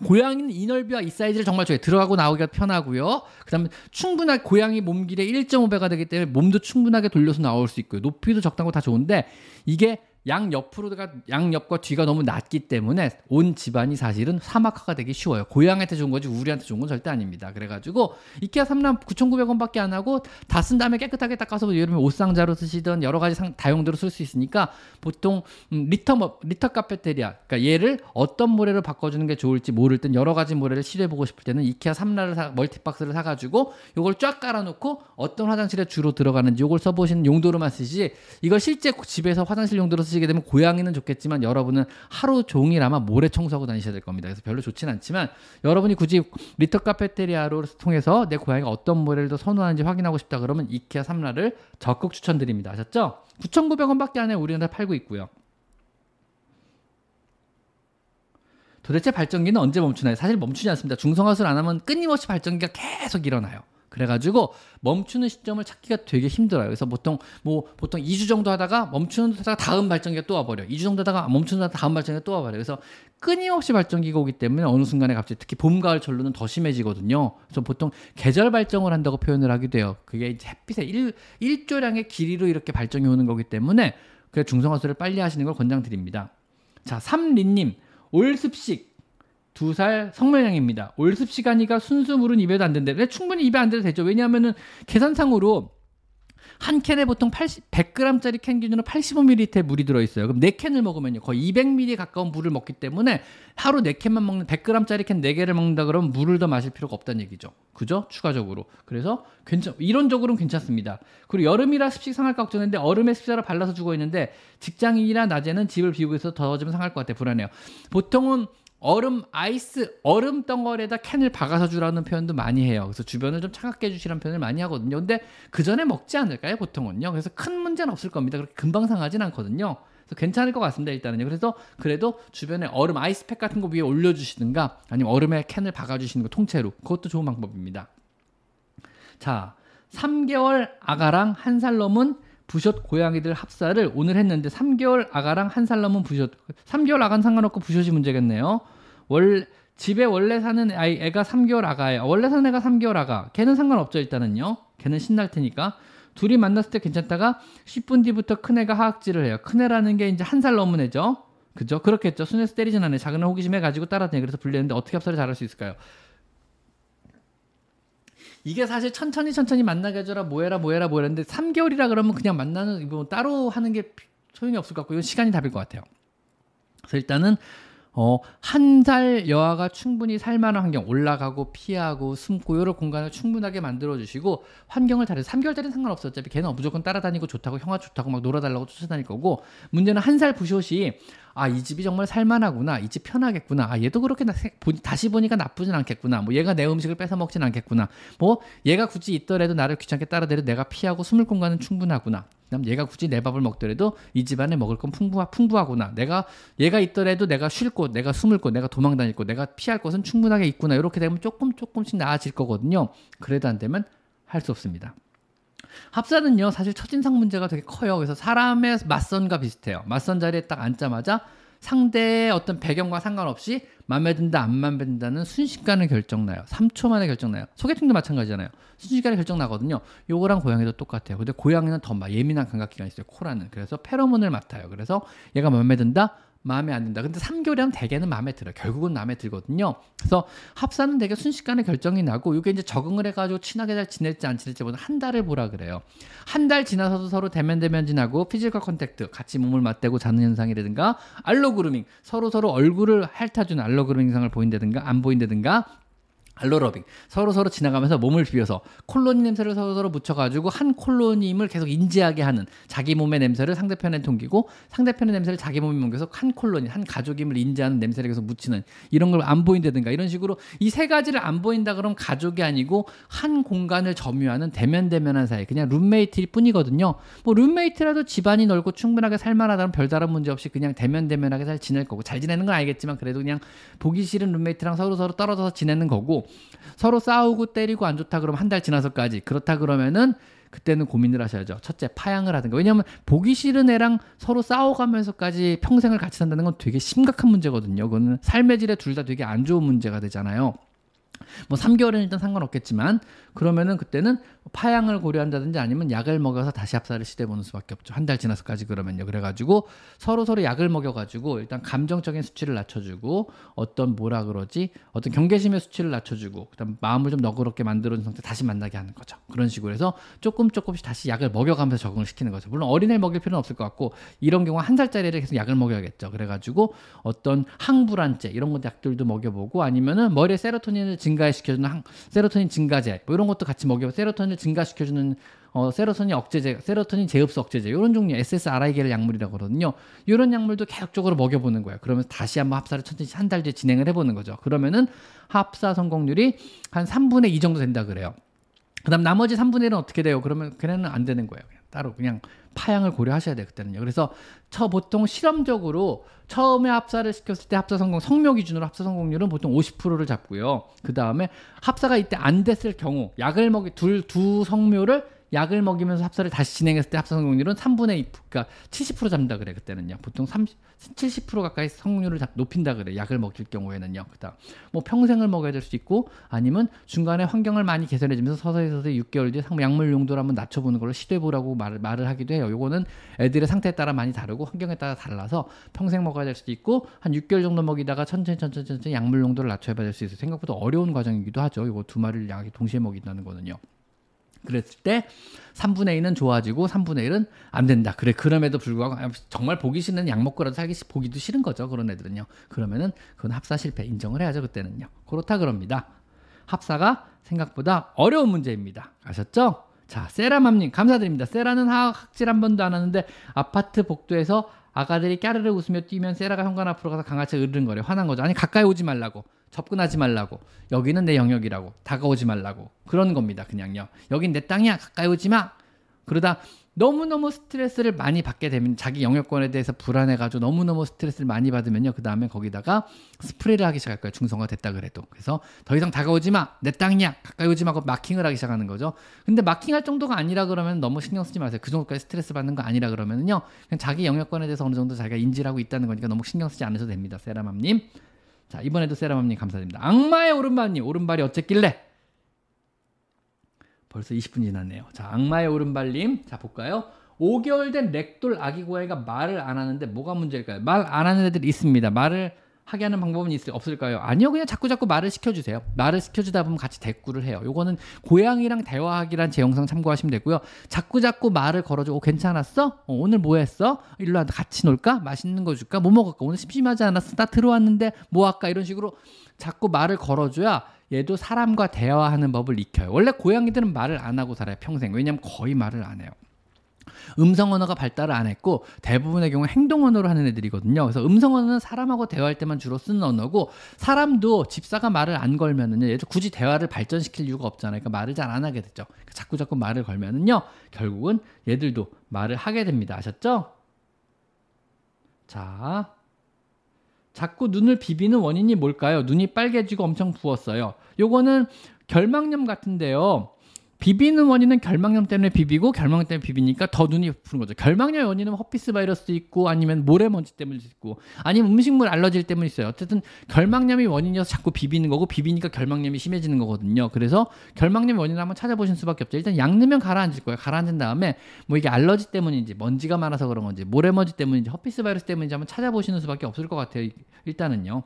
고양이는 이 넓이와 이 사이즈를 정말 좋아해요. 들어가고 나오기가 편하고요. 그 다음에 충분하게 고양이 몸길의 일 점 오 배가 되기 때문에 몸도 충분하게 돌려서 나올 수 있고요. 높이도 적당하고 다 좋은데 이게 양옆으로가, 양옆과 뒤가 너무 낮기 때문에 온 집안이 사실은 사막화가 되기 쉬워요. 고양이한테 좋은 거지 우리한테 좋은 건 절대 아닙니다. 그래가지고 이케아 삼라 구천구백 원밖에 안 하고 다 쓴 다음에 깨끗하게 닦아서 예를 들면 옷상자로 쓰시던 여러 가지 상, 다용도로 쓸 수 있으니까 보통 음, 리터, 리터 카페테리아, 그러니까 얘를 어떤 모래로 바꿔주는 게 좋을지 모를 땐 여러 가지 모래를 시도해보고 싶을 때는 이케아 삼라를 사, 멀티박스를 사가지고 이걸 쫙 깔아놓고 어떤 화장실에 주로 들어가는지 이걸 써보시는 용도로만 쓰지, 이걸 실제 집에서 화장실 용도로 쓰 쓰게 되면 고양이는 좋겠지만 여러분은 하루 종일 아마 모래 청소하고 다니셔야 될 겁니다. 그래서 별로 좋진 않지만 여러분이 굳이 리터 카페테리아로 통해서 내 고양이가 어떤 모래를 더 선호하는지 확인하고 싶다 그러면 이케아 삼라를 적극 추천드립니다. 아셨죠? 구천구백 원밖에 안 해요. 우리나라에 팔고 있고요. 도대체 발전기는 언제 멈추나요? 사실 멈추지 않습니다. 중성화술 안 하면 끊임없이 발전기가 계속 일어나요. 그래가지고 멈추는 시점을 찾기가 되게 힘들어요. 그래서 보통 뭐 보통 이 주 정도 하다가 멈추는 하다가 다음 발전기가 또 와버려. 이 주 정도 하다가 멈추는 하다가 다음 발전기가 또 와버려. 그래서 끊임없이 발전기가 오기 때문에 어느 순간에 갑자기 특히 봄, 가을, 전로는 더 심해지거든요. 그래서 보통 계절 발정을 한다고 표현을 하게 돼요. 그게 이제 햇빛의 일, 일조량의 길이로 이렇게 발전이 오는 거기 때문에 그래서 중성화술을 빨리 하시는 걸 권장드립니다. 자, 삼리님 올습식. 두 살 성매형입니다. 올습시간이가 순수 물은 입에도 안 된대. 충분히 입에 안 돼도 되죠. 왜냐하면은 계산상으로 한 캔에 보통 팔십, 백 그램짜리 캔 기준으로 팔십오 밀리리터의 물이 들어있어요. 그럼 네 캔을 먹으면요. 거의 이백 밀리리터에 가까운 물을 먹기 때문에 하루 네 캔만 먹는, 백 그램짜리 캔 네 개를 먹는다 그러면 물을 더 마실 필요가 없다는 얘기죠. 그죠? 추가적으로. 그래서 괜찮, 이론적으로는 괜찮습니다. 그리고 여름이라 습식 상할까 걱정했는데 얼음에 습자를 발라서 주고 있는데 직장인이라 낮에는 집을 비우고 있어서 더워지면 상할 것 같아. 불안해요. 보통은 얼음, 아이스, 얼음 덩어리에다 캔을 박아서 주라는 표현도 많이 해요. 그래서 주변을 좀 차갑게 해주시라는 표현을 많이 하거든요. 근데 그 전에 먹지 않을까요? 보통은요. 그래서 큰 문제는 없을 겁니다. 그렇게 금방 상하진 않거든요. 그래서 괜찮을 것 같습니다. 일단은요. 그래서 그래도 주변에 얼음, 아이스팩 같은 거 위에 올려주시든가 아니면 얼음에 캔을 박아주시는 거 통째로. 그것도 좋은 방법입니다. 자, 삼 개월 아가랑 한 살 넘은 부숏 고양이들 합사를 오늘 했는데 삼 개월 아가랑 한 살 넘은 부숏. 삼 개월 아가는 상관없고 부숏이 문제겠네요. 월, 집에 원래 사는 아이, 애가 삼 개월 아가예요. 원래 사는 애가 삼 개월 아가. 걔는 상관없죠. 일단은요. 걔는 신날 테니까. 둘이 만났을 때 괜찮다가 십 분 뒤부터 큰애가 하악질을 해요. 큰애라는 게 이제 한 살 넘은 애죠. 그죠? 그렇겠죠. 순해서 때리진 않아요. 작은 호기심해 가지고 따라다니. 그래서 불리는데 어떻게 합사를 잘할 수 있을까요? 이게 사실 천천히 천천히 만나게 해줘라 뭐해라 뭐해라 뭐해라 했는데 삼 개월이라 그러면 그냥 만나는 이거 따로 하는 게 소용이 없을 것 같고 이건 시간이 답일 것 같아요. 그래서 일단은 어, 한 살 여아가 충분히 살만한 환경, 올라가고 피하고 숨고 이런 공간을 충분하게 만들어주시고 환경을 잘해서 삼 개월짜리는 상관없어요. 어차피 걔는 무조건 따라다니고 좋다고 형아 좋다고 막 놀아달라고 쫓아다닐 거고 문제는 한 살 부숏이 아, 이 집이 정말 살만하구나. 이 집 편하겠구나. 아, 얘도 그렇게 나, 다시 보니까 나쁘진 않겠구나. 뭐 얘가 내 음식을 뺏어 먹진 않겠구나. 뭐 얘가 굳이 있더라도 나를 귀찮게 따라다녀도 내가 피하고 숨을 공간은 충분하구나. 그다음 얘가 굳이 내 밥을 먹더라도 이 집안에 먹을 건 풍부하, 풍부하구나. 내가 얘가 있더라도 내가 쉴 곳, 내가 숨을 곳, 내가 도망다닐 곳, 내가 피할 곳은 충분하게 있구나. 이렇게 되면 조금 조금씩 나아질 거거든요. 그래도 안 되면 할 수 없습니다. 합사는요 사실 첫인상 문제가 되게 커요. 그래서 사람의 맞선과 비슷해요. 맞선 자리에 딱 앉자마자 상대의 어떤 배경과 상관없이 마음에 든다 안 마음에 든다는 순식간에 결정나요. 삼 초 만에 결정나요. 소개팅도 마찬가지잖아요. 순식간에 결정나거든요. 요거랑 고양이도 똑같아요. 근데 고양이는 더 막 예민한 감각기관이 있어요. 코라는. 그래서 페로몬을 맡아요. 그래서 얘가 마음에 든다 마음에 안 든다. 근데 삼 개월이 하면 대개는 마음에 들어요. 결국은 마음에 들거든요. 그래서 합사는 되게 순식간에 결정이 나고 이게 이제 적응을 해가지고 친하게 잘 지낼지 안 지낼지 보다 한 달을 보라 그래요. 한 달 지나서도 서로 대면대면 지나고 피지컬 컨택트, 같이 몸을 맞대고 자는 현상이라든가 알로그루밍, 서로서로 얼굴을 핥아주는 알로그루밍 현상을 보인다든가 안 보인다든가 알로러빙, 서로서로 지나가면서 몸을 비벼서 콜로니 냄새를 서로서로 묻혀가지고 한 콜로니임을 계속 인지하게 하는 자기 몸의 냄새를 상대편에 동기고 상대편의 냄새를 자기 몸에 옮겨서 한 콜로니, 한 가족임을 인지하는 냄새를 계속 묻히는 이런 걸 안 보인다든가 이런 식으로 이 세 가지를 안 보인다 그러면 가족이 아니고 한 공간을 점유하는 대면대면한 사이 그냥 룸메이트일 뿐이거든요. 뭐 룸메이트라도 집안이 넓고 충분하게 살만하다면 별다른 문제 없이 그냥 대면대면하게 잘 지낼 거고 잘 지내는 건 알겠지만 그래도 그냥 보기 싫은 룸메이트랑 서로서로 떨어져서 지내는 거고 서로 싸우고 때리고 안 좋다 그러면 한 달 지나서까지 그렇다 그러면은 그때는 고민을 하셔야죠. 첫째 파양을 하든가. 왜냐하면 보기 싫은 애랑 서로 싸워가면서까지 평생을 같이 산다는 건 되게 심각한 문제거든요. 그거는 삶의 질에 둘 다 되게 안 좋은 문제가 되잖아요. 뭐 삼 개월은 일단 상관없겠지만 그러면은 그때는 파양을 고려한다든지 아니면 약을 먹여서 다시 합사를 시도해보는 수밖에 없죠. 한 달 지나서까지 그러면요. 그래가지고 서로서로 약을 먹여가지고 일단 감정적인 수치를 낮춰주고 어떤 뭐라 그러지 어떤 경계심의 수치를 낮춰주고 그다음 마음을 좀 너그럽게 만들어준 상태 다시 만나게 하는 거죠. 그런 식으로 해서 조금 조금씩 다시 약을 먹여가면서 적응을 시키는 거죠. 물론 어린애를 먹일 필요는 없을 것 같고 이런 경우 한 살짜리를 계속 약을 먹여야겠죠. 그래가지고 어떤 항불안제 이런 것 약들도 먹여보고 아니면은 머리에 세로토닌을 증가시켜주는 항, 세로토닌 증가제 뭐 이런 것도 같이 먹여 세로토닌을 증가시켜주는 어, 세로토닌 억제제, 세로토닌 제흡수 억제제 이런 종류 에스에스알아이겔 약물이라고 그러거든요. 이런 약물도 계속적으로 먹여보는 거예요. 그러면서 다시 한번 합사를 천천히 한 달 뒤에 진행을 해보는 거죠. 그러면은 합사 성공률이 한 삼분의 이 정도 된다 그래요. 그 다음 나머지 삼분의 일은 어떻게 돼요? 그러면 걔네는 안 되는 거예요. 따로 그냥 파양을 고려하셔야 돼요, 그때는요. 그래서 저 보통 실험적으로 처음에 합사를 시켰을 때 합사 성공, 성묘 기준으로 합사 성공률은 보통 오십 퍼센트를 잡고요. 그 다음에 합사가 이때 안 됐을 경우, 약을 먹이, 둘, 두 성묘를 약을 먹이면서 합사를 다시 진행했을 때 합사 성공률은 삼분의 이, 그러니까 칠십 퍼센트 잡는다 그래, 그때는요. 보통 삼십, 칠십 퍼센트 가까이 성공률을 높인다 그래, 약을 먹일 경우에는요. 그 다음, 뭐 평생을 먹어야 될 수도 있고, 아니면 중간에 환경을 많이 개선해주면서 서서히 서서히 육 개월 뒤에 약물 용도를 한번 낮춰보는 걸로 시도해보라고 말, 말을 하기도 해요. 요거는 애들의 상태에 따라 많이 다르고, 환경에 따라 달라서 평생 먹어야 될 수도 있고, 한 육 개월 정도 먹이다가 천천히 천천히 천천히 약물 용도를 낮춰봐야 될 수 있어요. 생각보다 어려운 과정이기도 하죠. 요거 두 마리를 양 동시에 먹인다는 거는요. 그랬을 때 삼분의 이는 좋아지고 삼분의 일은 안 된다. 그래, 그럼에도 불구하고 정말 보기 싫은 약 먹고라도 살기 보기도 싫은 거죠. 그런 애들은요. 그러면은 그건 합사 실패 인정을 해야죠. 그때는요. 그렇다 그럽니다. 합사가 생각보다 어려운 문제입니다. 아셨죠? 자, 세라맘님 감사드립니다. 세라는 학질 한 번도 안 하는데 아파트 복도에서 아가들이 까르르 웃으며 뛰면 세라가 현관 앞으로 가서 강아지가 으르렁거려. 화난 거죠. 아니, 가까이 오지 말라고. 접근하지 말라고. 여기는 내 영역이라고. 다가오지 말라고. 그런 겁니다. 그냥요. 여긴 내 땅이야. 가까이 오지 마. 그러다 너무너무 스트레스를 많이 받게 되면, 자기 영역권에 대해서 불안해가지고 너무너무 스트레스를 많이 받으면요. 그 다음에 거기다가 스프레이를 하기 시작할 거예요. 중성화 됐다 그래도. 그래서 더 이상 다가오지 마. 내 땅이야. 가까이 오지 마고 마킹을 하기 시작하는 거죠. 근데 마킹할 정도가 아니라 그러면 너무 신경 쓰지 마세요. 그 정도까지 스트레스 받는 거 아니라 그러면은요. 그냥 자기 영역권에 대해서 어느 정도 자기가 인지를 하고 있다는 거니까 너무 신경 쓰지 않으셔도 됩니다. 세라맘님. 자, 이번에도 세라맘님 감사드립니다. 악마의 오른발님, 오른발이 어쨌길래? 벌써 이십 분 지났네요. 자, 악마의 오른발님, 자 볼까요? 오 개월 된 렉돌 아기 고양이가 말을 안 하는데 뭐가 문제일까요? 말 안 하는 애들 있습니다. 말을 하게 하는 방법은 있을, 없을까요? 아니요, 그냥 자꾸 자꾸 말을 시켜주세요. 말을 시켜주다 보면 같이 대꾸를 해요. 요거는 고양이랑 대화하기란 제 영상 참고하시면 되고요. 자꾸 자꾸 말을 걸어주고, 어, 괜찮았어? 어, 오늘 뭐 했어? 일로 와, 같이 놀까? 맛있는 거 줄까? 뭐 먹을까? 오늘 심심하지 않았어? 나 들어왔는데 뭐 할까? 이런 식으로 자꾸 말을 걸어줘야 얘도 사람과 대화하는 법을 익혀요. 원래 고양이들은 말을 안 하고 살아요, 평생. 왜냐면 거의 말을 안 해요. 음성 언어가 발달을 안 했고 대부분의 경우 행동 언어로 하는 애들이거든요. 그래서 음성 언어는 사람하고 대화할 때만 주로 쓰는 언어고, 사람도 집사가 말을 안 걸면은요, 얘도 굳이 대화를 발전시킬 이유가 없잖아요. 그러니까 말을 잘 안 하게 되죠. 그러니까 자꾸 자꾸 말을 걸면은요, 결국은 얘들도 말을 하게 됩니다. 아셨죠? 자, 자꾸 눈을 비비는 원인이 뭘까요? 눈이 빨개지고 엄청 부었어요. 요거는 결막염 같은데요. 비비는 원인은 결막염 때문에 비비고, 결막염 때문에 비비니까 더 눈이 부는 거죠. 결막염 원인은 허피스 바이러스도 있고, 아니면 모래먼지 때문일 있고, 아니면 음식물 알러지 때문에 있어요. 어쨌든 결막염이 원인이어서 자꾸 비비는 거고, 비비니까 결막염이 심해지는 거거든요. 그래서 결막염 원인을 한번 찾아보실 수밖에 없죠. 일단 약 넣으면 가라앉을 거예요. 가라앉은 다음에 뭐 이게 알러지 때문인지, 먼지가 많아서 그런 건지, 모래먼지 때문인지, 허피스 바이러스 때문인지 한번 찾아보시는 수밖에 없을 것 같아요. 일단은요.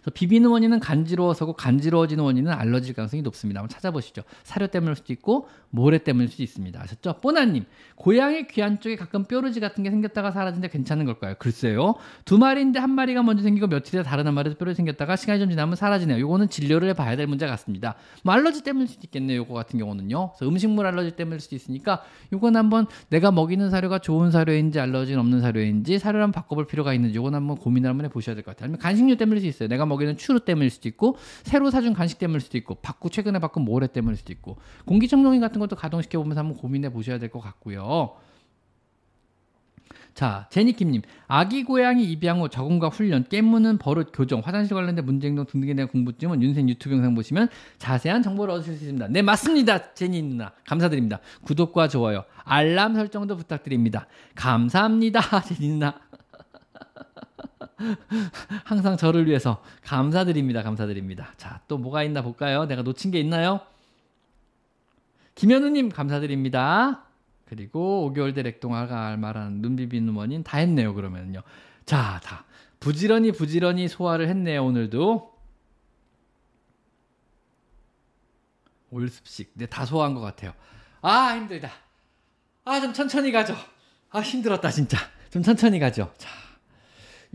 그래서 비비는 원인은 간지러워서고, 간지러워지는 원인은 알러지일 가능성이 높습니다. 한번 찾아보시죠. 사료 때문일 수도 있고, 모래 때문일 수도 있습니다. 아셨죠? 뽀나님, 고양이 귀 안쪽에 가끔 뾰루지 같은 게 생겼다가 사라진데 괜찮은 걸까요? 글쎄요. 두 마리인데 한 마리가 먼저 생기고 며칠 있다 다른 한 마리도 뾰루지 생겼다가 시간이 좀 지나면 사라지네요. 요거는 진료를 해봐야 될 문제 같습니다. 뭐 알러지 때문일 수도 있겠네요. 요거 같은 경우는요. 그래서 음식물 알러지 때문일 수도 있으니까 요건 한번 내가 먹이는 사료가 좋은 사료인지 알러지는 없는 사료인지 사료를 한번 바꿔볼 필요가 있는지 요건 한번 고민을 한번 해보셔야 될 것 같아요. 아니면 간식류 때문일 수 있어요. 내가 먹이는 추루 때문일 수도 있고, 새로 사준 간식 때문일 수도 있고, 바꾸 최근에 바꾼 모래 때문일 수도 있고, 공기청정기 같은 것도 가동시켜 보면서 한번 고민해 보셔야 될 것 같고요. 자, 제니킴님, 아기 고양이 입양 후 적응과 훈련, 깨무는 버릇 교정, 화장실 관련된 문제 행동 등등에 대한 공부쯤은 윤샘 유튜브 영상 보시면 자세한 정보를 얻으실 수 있습니다. 네, 맞습니다. 제니 누나 감사드립니다. 구독과 좋아요, 알람 설정도 부탁드립니다. 감사합니다. 제니 누나 항상 저를 위해서 감사드립니다. 감사드립니다. 자, 또 뭐가 있나 볼까요? 내가 놓친 게 있나요? 김현우님 감사드립니다. 그리고 오 개월 대 렉동아가 말하는 눈 비비는 원인 다 했네요. 그러면요. 자, 다 부지런히 부지런히 소화를 했네요. 오늘도 올습식. 네, 다 소화한 것 같아요. 아, 힘들다. 아, 좀 천천히 가죠. 아, 힘들었다 진짜. 좀 천천히 가죠. 자,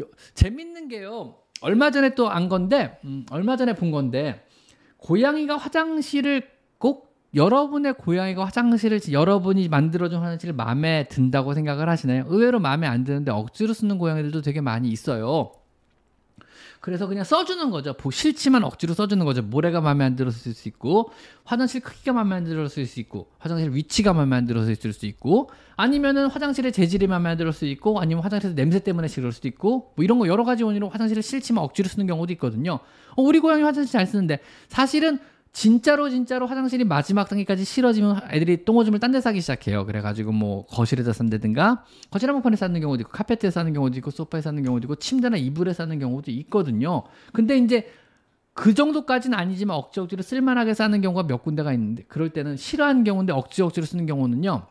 요, 재밌는 게요. 얼마 전에 또 안 건데, 음, 얼마 전에 본 건데, 고양이가 화장실을 꼭, 여러분의 고양이가 화장실을, 여러분이 만들어준 화장실을 마음에 든다고 생각을 하시나요? 의외로 마음에 안 드는데 억지로 쓰는 고양이들도 되게 많이 있어요. 그래서 그냥 써주는 거죠. 싫지만 억지로 써주는 거죠. 모래가 마음에 안 들었을 수 있고, 화장실 크기가 마음에 안 들었을 수 있고, 화장실 위치가 마음에 안 들었을 수 있고, 아니면은 화장실의 재질이 마음에 안 들었을 수 있고, 아니면 화장실에서 냄새 때문에 싫을 수도 있고, 뭐 이런 거 여러 가지 원인으로 화장실을 싫지만 억지로 쓰는 경우도 있거든요. 어, 우리 고양이 화장실 잘 쓰는데 사실은 진짜로 진짜로 화장실이 마지막 단계까지 싫어지면 애들이 똥오줌을 딴 데 싸기 시작해요. 그래가지고 뭐 거실에다 싼다든가, 거실 한복판에 싸는 경우도 있고, 카페트에 싸는 경우도 있고, 소파에 싸는 경우도 있고, 침대나 이불에 싸는 경우도 있거든요. 근데 이제 그 정도까지는 아니지만 억지 억지로 쓸만하게 싸는 경우가 몇 군데가 있는데, 그럴 때는 싫어하는 경우인데 억지 억지로 쓰는 경우는요,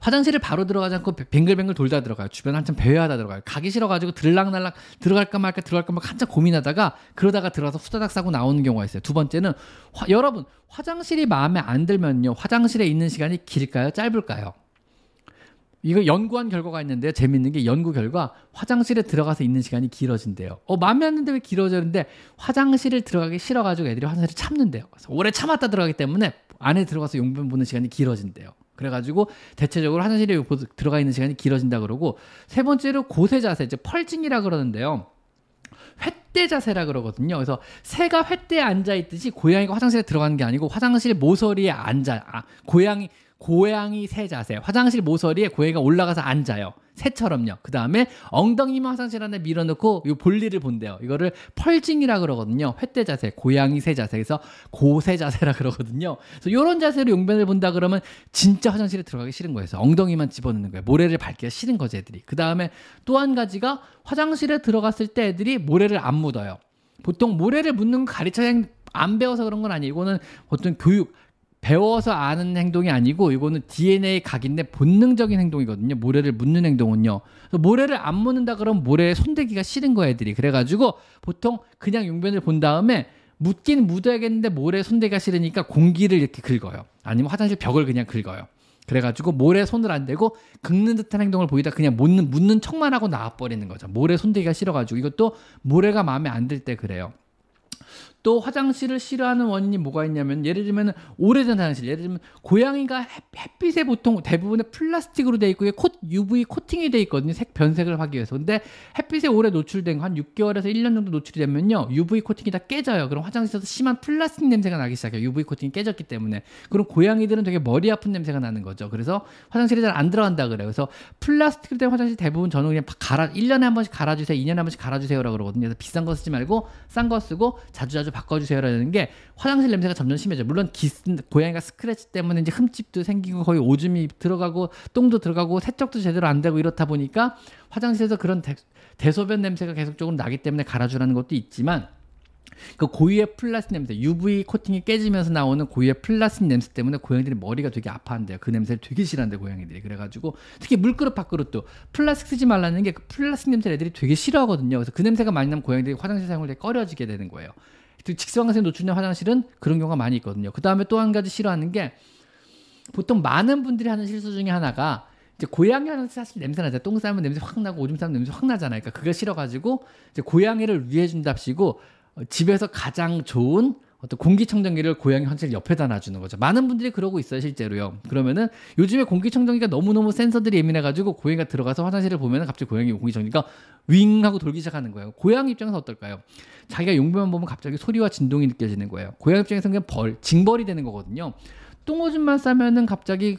화장실을 바로 들어가지 않고 뱅글뱅글 돌다 들어가요. 주변 한참 배회하다 들어가요. 가기 싫어가지고 들락날락 들어갈까 말까 들어갈까 말까 한참 고민하다가, 그러다가 들어가서 후다닥 싸고 나오는 경우가 있어요. 두 번째는 화, 여러분 화장실이 마음에 안 들면요, 화장실에 있는 시간이 길까요? 짧을까요? 이거 연구한 결과가 있는데요. 재밌는 게 연구 결과 화장실에 들어가서 있는 시간이 길어진대요. 어, 마음에 안 드는데 왜 길어지는데, 화장실을 들어가기 싫어가지고 애들이 화장실을 참는데요. 그래서 오래 참았다 들어가기 때문에 안에 들어가서 용변 보는 시간이 길어진대요. 그래가지고 대체적으로 화장실에 들어가 있는 시간이 길어진다 그러고, 세 번째로 고세 자세, 이제 펄칭이라 그러는데요, 횃대 자세라 그러거든요. 그래서 새가 횃대에 앉아 있듯이 고양이가 화장실에 들어가는 게 아니고, 화장실 모서리에 앉아, 아, 고양이 고양이 새 자세, 화장실 모서리에 고양이가 올라가서 앉아요. 새처럼요. 그 다음에 엉덩이만 화장실 안에 밀어넣고 이 볼일을 본대요. 이거를 펄징이라 그러거든요. 횃대 자세, 고양이 새 자세, 그래서 고새 자세라 그러거든요. 그래서 이런 자세로 용변을 본다 그러면 진짜 화장실에 들어가기 싫은 거예요. 엉덩이만 집어넣는 거예요. 모래를 밟기가 싫은 거지 애들이. 그 다음에 또 한 가지가, 화장실에 들어갔을 때 애들이 모래를 안 묻어요. 보통 모래를 묻는 거 가르쳐야, 안 배워서 그런 건 아니에요. 이거는 어떤 교육, 배워서 아는 행동이 아니고, 이거는 디엔에이 각인데 본능적인 행동이거든요. 모래를 묻는 행동은요. 그래서 모래를 안 묻는다 그러면 모래에 손대기가 싫은 거야 애들이. 그래가지고 보통 그냥 용변을 본 다음에 묻긴 묻어야겠는데 모래에 손대기가 싫으니까 공기를 이렇게 긁어요. 아니면 화장실 벽을 그냥 긁어요. 그래가지고 모래에 손을 안 대고 긁는 듯한 행동을 보이다 그냥 묻는, 묻는 척만 하고 나와버리는 거죠. 모래에 손대기가 싫어가지고. 이것도 모래가 마음에 안 들 때 그래요. 또 화장실을 싫어하는 원인이 뭐가 있냐면, 예를 들면 오래된 화장실, 예를 들면 고양이가 햇빛에 보통 대부분의 플라스틱으로 돼 있고 유브이 코팅이 돼 있거든요. 색 변색을 하기 위해서. 근데 햇빛에 오래 노출된 거, 한 육 개월에서 일 년 정도 노출이 되면요, 유브이 코팅이 다 깨져요. 그럼 화장실에서 심한 플라스틱 냄새가 나기 시작해요. 유브이 코팅이 깨졌기 때문에. 그럼 고양이들은 되게 머리 아픈 냄새가 나는 거죠. 그래서 화장실에 잘 안 들어간다 그래요. 그래서 플라스틱으로 된 화장실 대부분 저는 그냥 갈아, 일 년에 한 번씩 갈아주세요, 이 년에 한 번씩 갈아주세요라고 그러거든요. 그래서 비싼 거 쓰지 말고 싼 거 쓰고 자주자주 바꿔주세요라는 게, 화장실 냄새가 점점 심해져. 물론 기스, 고양이가 스크래치 때문에 이제 흠집도 생기고 거의 오줌이 들어가고 똥도 들어가고 세척도 제대로 안 되고 이렇다 보니까 화장실에서 그런 대, 대소변 냄새가 계속적으로 나기 때문에 갈아주라는 것도 있지만, 그 고유의 플라스틱 냄새, 유브이 코팅이 깨지면서 나오는 고유의 플라스틱 냄새 때문에 고양이들이 머리가 되게 아파한대요. 그 냄새를 되게 싫어한대요 고양이들이. 그래가지고 특히 물그릇 밥그릇도 플라스틱 쓰지 말라는 게, 그 플라스틱 냄새를 애들이 되게 싫어하거든요. 그래서 그 냄새가 많이 나면 고양이들이 화장실 사용을 되게 꺼려지게 되는 거예요. 직사광선에 노출된 화장실은 그런 경우가 많이 있거든요. 그 다음에 또 한 가지 싫어하는 게, 보통 많은 분들이 하는 실수 중에 하나가, 이제 고양이 화장실 사실 냄새 나잖아요. 똥 싸면 냄새 확 나고 오줌 싸면 냄새 확 나잖아요. 그러니까 그게 싫어가지고 이제 고양이를 위해 준답시고 집에서 가장 좋은 어떤 공기청정기를 고양이 화장실 옆에다 놔주는 거죠. 많은 분들이 그러고 있어요, 실제로요. 그러면은 요즘에 공기청정기가 너무너무 센서들이 예민해가지고 고양이가 들어가서 화장실을 보면은 갑자기 고양이 공기청정기가 윙 하고 돌기 시작하는 거예요. 고양이 입장에서 어떨까요? 자기가 용변만 보면 갑자기 소리와 진동이 느껴지는 거예요. 고양이 입장에서는 그냥 벌, 징벌이 되는 거거든요. 똥오줌만 싸면은 갑자기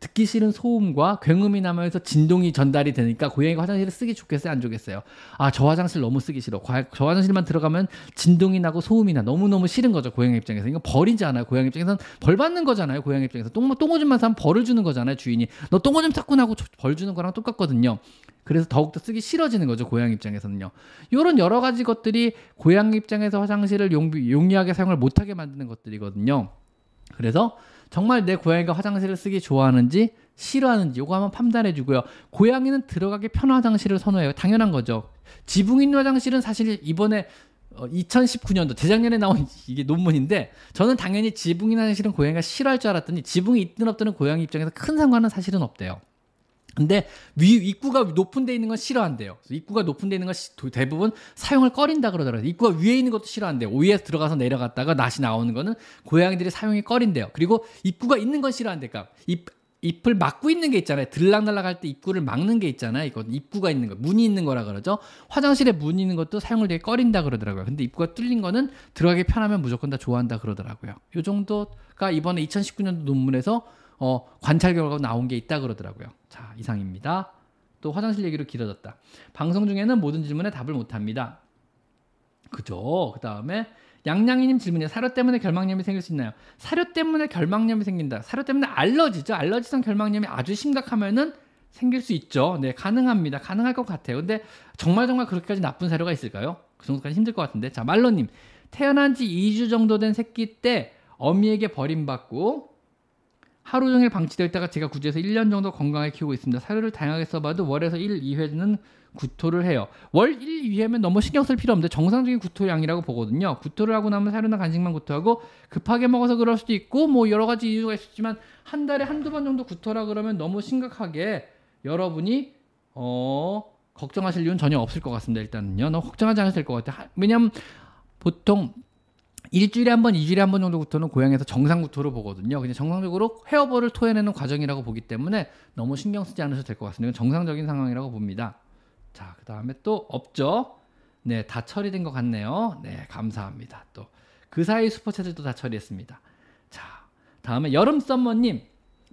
듣기 싫은 소음과 굉음이 나면서 진동이 전달이 되니까 고양이가 화장실을 쓰기 좋겠어요, 안 좋겠어요? 아, 저 화장실 너무 쓰기 싫어, 저 화장실만 들어가면 진동이 나고 소음이 나, 너무너무 싫은 거죠 고양이 입장에서. 이거 벌이잖아요. 고양이 입장에서는 벌 받는 거잖아요. 고양이 입장에서 똥, 똥오줌만 싸면 벌을 주는 거잖아요. 주인이 너 똥오줌 싸고 나고 벌 주는 거랑 똑같거든요. 그래서 더욱더 쓰기 싫어지는 거죠 고양이 입장에서는요. 이런 여러 가지 것들이 고양이 입장에서 화장실을 용, 용이하게 사용을 못하게 만드는 것들이거든요. 그래서 정말 내 고양이가 화장실을 쓰기 좋아하는지 싫어하는지 이거 한번 판단해 주고요. 고양이는 들어가기 편한 화장실을 선호해요. 당연한 거죠. 지붕 있는 화장실은 사실 이번에 이천십구 년도 재작년에 나온 이게 논문인데, 저는 당연히 지붕 있는 화장실은 고양이가 싫어할 줄 알았더니 지붕이 있든 없든 고양이 입장에서 큰 상관은 사실은 없대요. 근데 위, 입구가 높은 데 있는 건 싫어한대요. 입구가 높은 데 있는 건 시, 대부분 사용을 꺼린다 그러더라고요. 입구가 위에 있는 것도 싫어한대요. 위에서 들어가서 내려갔다가 낫이 나오는 거는 고양이들이 사용이 꺼린대요. 그리고 입구가 있는 건 싫어한대요. 그러니까 입, 입을 막고 있는 게 있잖아요. 들락날락 할 때 입구를 막는 게 있잖아요. 이건 입구가 있는 거, 문이 있는 거라 그러죠. 화장실에 문이 있는 것도 사용을 되게 꺼린다 그러더라고요. 근데 입구가 뚫린 거는 들어가기 편하면 무조건 다 좋아한다 그러더라고요. 이 정도가 이번에 이천십구 년도 논문에서 어, 관찰 결과가 나온 게 있다 그러더라고요. 자, 이상입니다. 또 화장실 얘기로 길어졌다. 방송 중에는 모든 질문에 답을 못합니다. 그죠? 그 다음에 냥냥이님 질문이에요. 사료 때문에 결막염이 생길 수 있나요? 사료 때문에 결막염이 생긴다. 사료 때문에 알러지죠. 알러지성 결막염이 아주 심각하면은 생길 수 있죠. 네, 가능합니다. 가능할 것 같아요. 근데 정말 정말 그렇게까지 나쁜 사료가 있을까요? 그 정도까지 힘들 것 같은데. 자, 말로님. 태어난 지 이 주 정도 된 새끼 때 어미에게 버림받고 하루 종일 방치되어 있다가 제가 구제해서 일 년 정도 건강하게 키우고 있습니다. 사료를 다양하게 써봐도 월에서 일, 이 회는 구토를 해요. 월 일, 이 회면 너무 신경 쓸 필요 없는데 정상적인 구토량이라고 보거든요. 구토를 하고 나면 사료나 간식만 구토하고 급하게 먹어서 그럴 수도 있고 뭐 여러 가지 이유가 있었지만 한 달에 한두 번 정도 구토라 그러면 너무 심각하게 여러분이 어 걱정하실 이유는 전혀 없을 것 같습니다. 일단은요. 너무 걱정하지 않으실 것 같아요. 왜냐면 보통 일주일에 한 번, 이주일에 한 번 정도 구토는 고양이에서 정상 구토로 보거든요. 그냥 정상적으로 헤어볼을 토해내는 과정이라고 보기 때문에 너무 신경 쓰지 않으셔도 될 것 같습니다. 정상적인 상황이라고 봅니다. 자, 그 다음에 또 없죠? 네, 다 처리된 것 같네요. 네, 감사합니다. 또 그 사이 슈퍼챗들도 다 처리했습니다. 자, 다음에 여름서머님.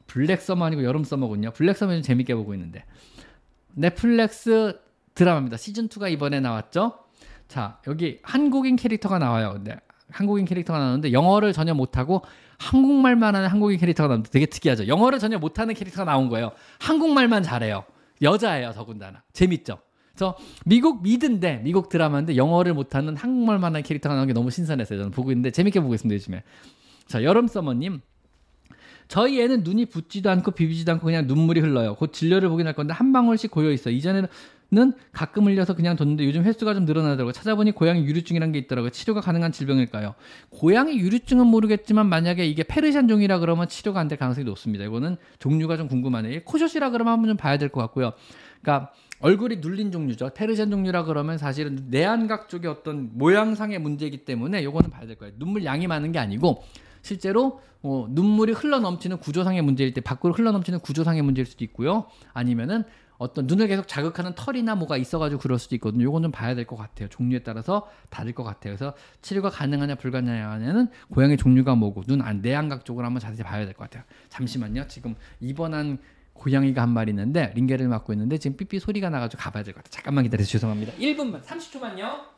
블랙서머 아니고 여름서머군요. 블랙서머 좀 재밌게 보고 있는데. 넷플릭스 드라마입니다. 시즌이가 이번에 나왔죠? 자, 여기 한국인 캐릭터가 나와요. 근데 한국인 캐릭터가 나오는데 영어를 전혀 못하고 한국말만 하는 한국인 캐릭터가 나오는데 되게 특이하죠. 영어를 전혀 못하는 캐릭터가 나온 거예요. 한국말만 잘해요. 여자예요, 더군다나. 재밌죠? 그래서 미국 미드인데, 미국 드라마인데 영어를 못하는 한국말만 하는 캐릭터가 나온 게 너무 신선했어요. 저는 보고 있는데 재밌게 보고 있습니다, 요즘에. 자, 여름서머님. 저희 애는 눈이 붓지도 않고 비비지도 않고 그냥 눈물이 흘러요. 곧 진료를 보긴 할 건데 한 방울씩 고여있어요. 이전에는 가끔 흘려서 그냥 뒀는데 요즘 횟수가 좀 늘어나더라고요. 찾아보니 고양이 유류증이라는 게 있더라고요. 치료가 가능한 질병일까요? 고양이 유류증은 모르겠지만 만약에 이게 페르시안 종이라 그러면 치료가 안 될 가능성이 높습니다. 이거는 종류가 좀 궁금하네요. 코숏이라 그러면 한번 좀 봐야 될 것 같고요. 그러니까 얼굴이 눌린 종류죠. 페르시안 종류라 그러면 사실은 내안각 쪽의 어떤 모양상의 문제이기 때문에 이거는 봐야 될 거예요. 눈물 양이 많은 게 아니고 실제로 어, 눈물이 흘러넘치는 구조상의 문제일 때 밖으로 흘러넘치는 구조상의 문제일 수도 있고요. 아니면은 어떤 눈을 계속 자극하는 털이나 뭐가 있어가지고 그럴 수도 있거든요. 요건 좀 봐야 될 것 같아요. 종류에 따라서 다를 것 같아요. 그래서 치료가 가능하냐 불가능하냐는 고양이 종류가 뭐고 눈 안, 내안각 쪽으로 한번 자세히 봐야 될 것 같아요. 잠시만요. 지금 입원한 고양이가 한 마리 있는데 링겔을 맡고 있는데 지금 삐삐 소리가 나가지고 가봐야 될 것 같아요. 잠깐만 기다려주세요. 죄송합니다. 일 분만, 삼십 초만요.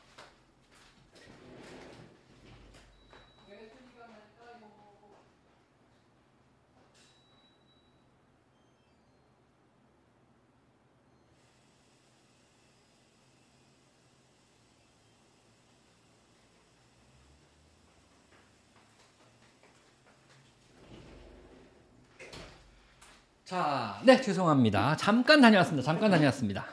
자, 네, 죄송합니다. 잠깐 다녀왔습니다. 잠깐 다녀왔습니다.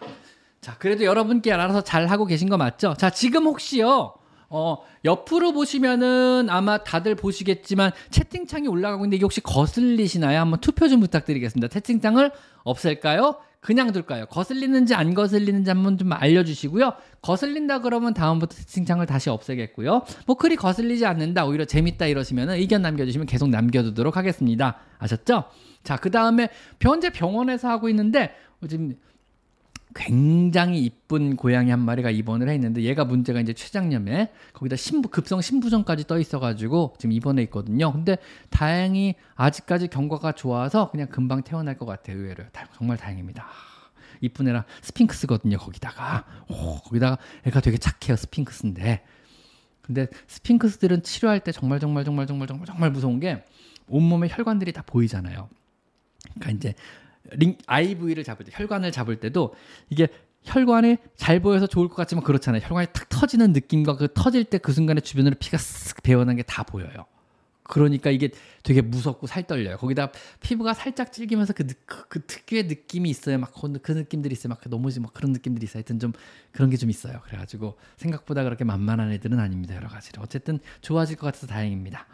자, 그래도 여러분께 알아서 잘 하고 계신 거 맞죠? 자, 지금 혹시요, 어, 옆으로 보시면은 아마 다들 보시겠지만 채팅창이 올라가고 있는데 이게 혹시 거슬리시나요? 한번 투표 좀 부탁드리겠습니다. 채팅창을 없앨까요? 그냥 둘까요? 거슬리는지 안 거슬리는지 한번 좀 알려주시고요. 거슬린다 그러면 다음부터 채팅창을 다시 없애겠고요. 뭐 그리 거슬리지 않는다, 오히려 재밌다 이러시면 의견 남겨주시면 계속 남겨두도록 하겠습니다. 아셨죠? 자, 그 다음에 현재 병원에서 하고 있는데 지금 굉장히 이쁜 고양이 한 마리가 입원을 했는데 얘가 문제가 이제 췌장염에 거기다 심부, 급성 심부전까지 떠 있어가지고 지금 입원해 있거든요. 근데 다행히 아직까지 경과가 좋아서 그냥 금방 퇴원할 것 같아요. 의외로 정말 다행입니다. 이쁜 애랑 스핑크스거든요. 거기다가 오, 거기다가 애가 되게 착해요. 스핑크스인데 근데 스핑크스들은 치료할 때 정말 정말 정말 정말 정말 정말 무서운 게 온몸에 혈관들이 다 보이잖아요. 그러니까 이제 링, 아이브이를 잡을 때 혈관을 잡을 때도 이게 혈관이 잘 보여서 좋을 것 같지만 그렇잖아요. 혈관이 탁 터지는 느낌과 그 터질 때 그 순간에 주변으로 피가 쓱 배어난 게 다 보여요. 그러니까 이게 되게 무섭고 살떨려요. 거기다 피부가 살짝 질기면서 그, 그, 그 특유의 느낌이 있어요. 막 그, 그 느낌들이 있어요. 막 너무 막 그런 느낌들이 있어요. 하여튼 좀 그런 게 좀 있어요. 그래가지고 생각보다 그렇게 만만한 애들은 아닙니다. 여러 가지로 어쨌든 좋아질 것 같아서 다행입니다.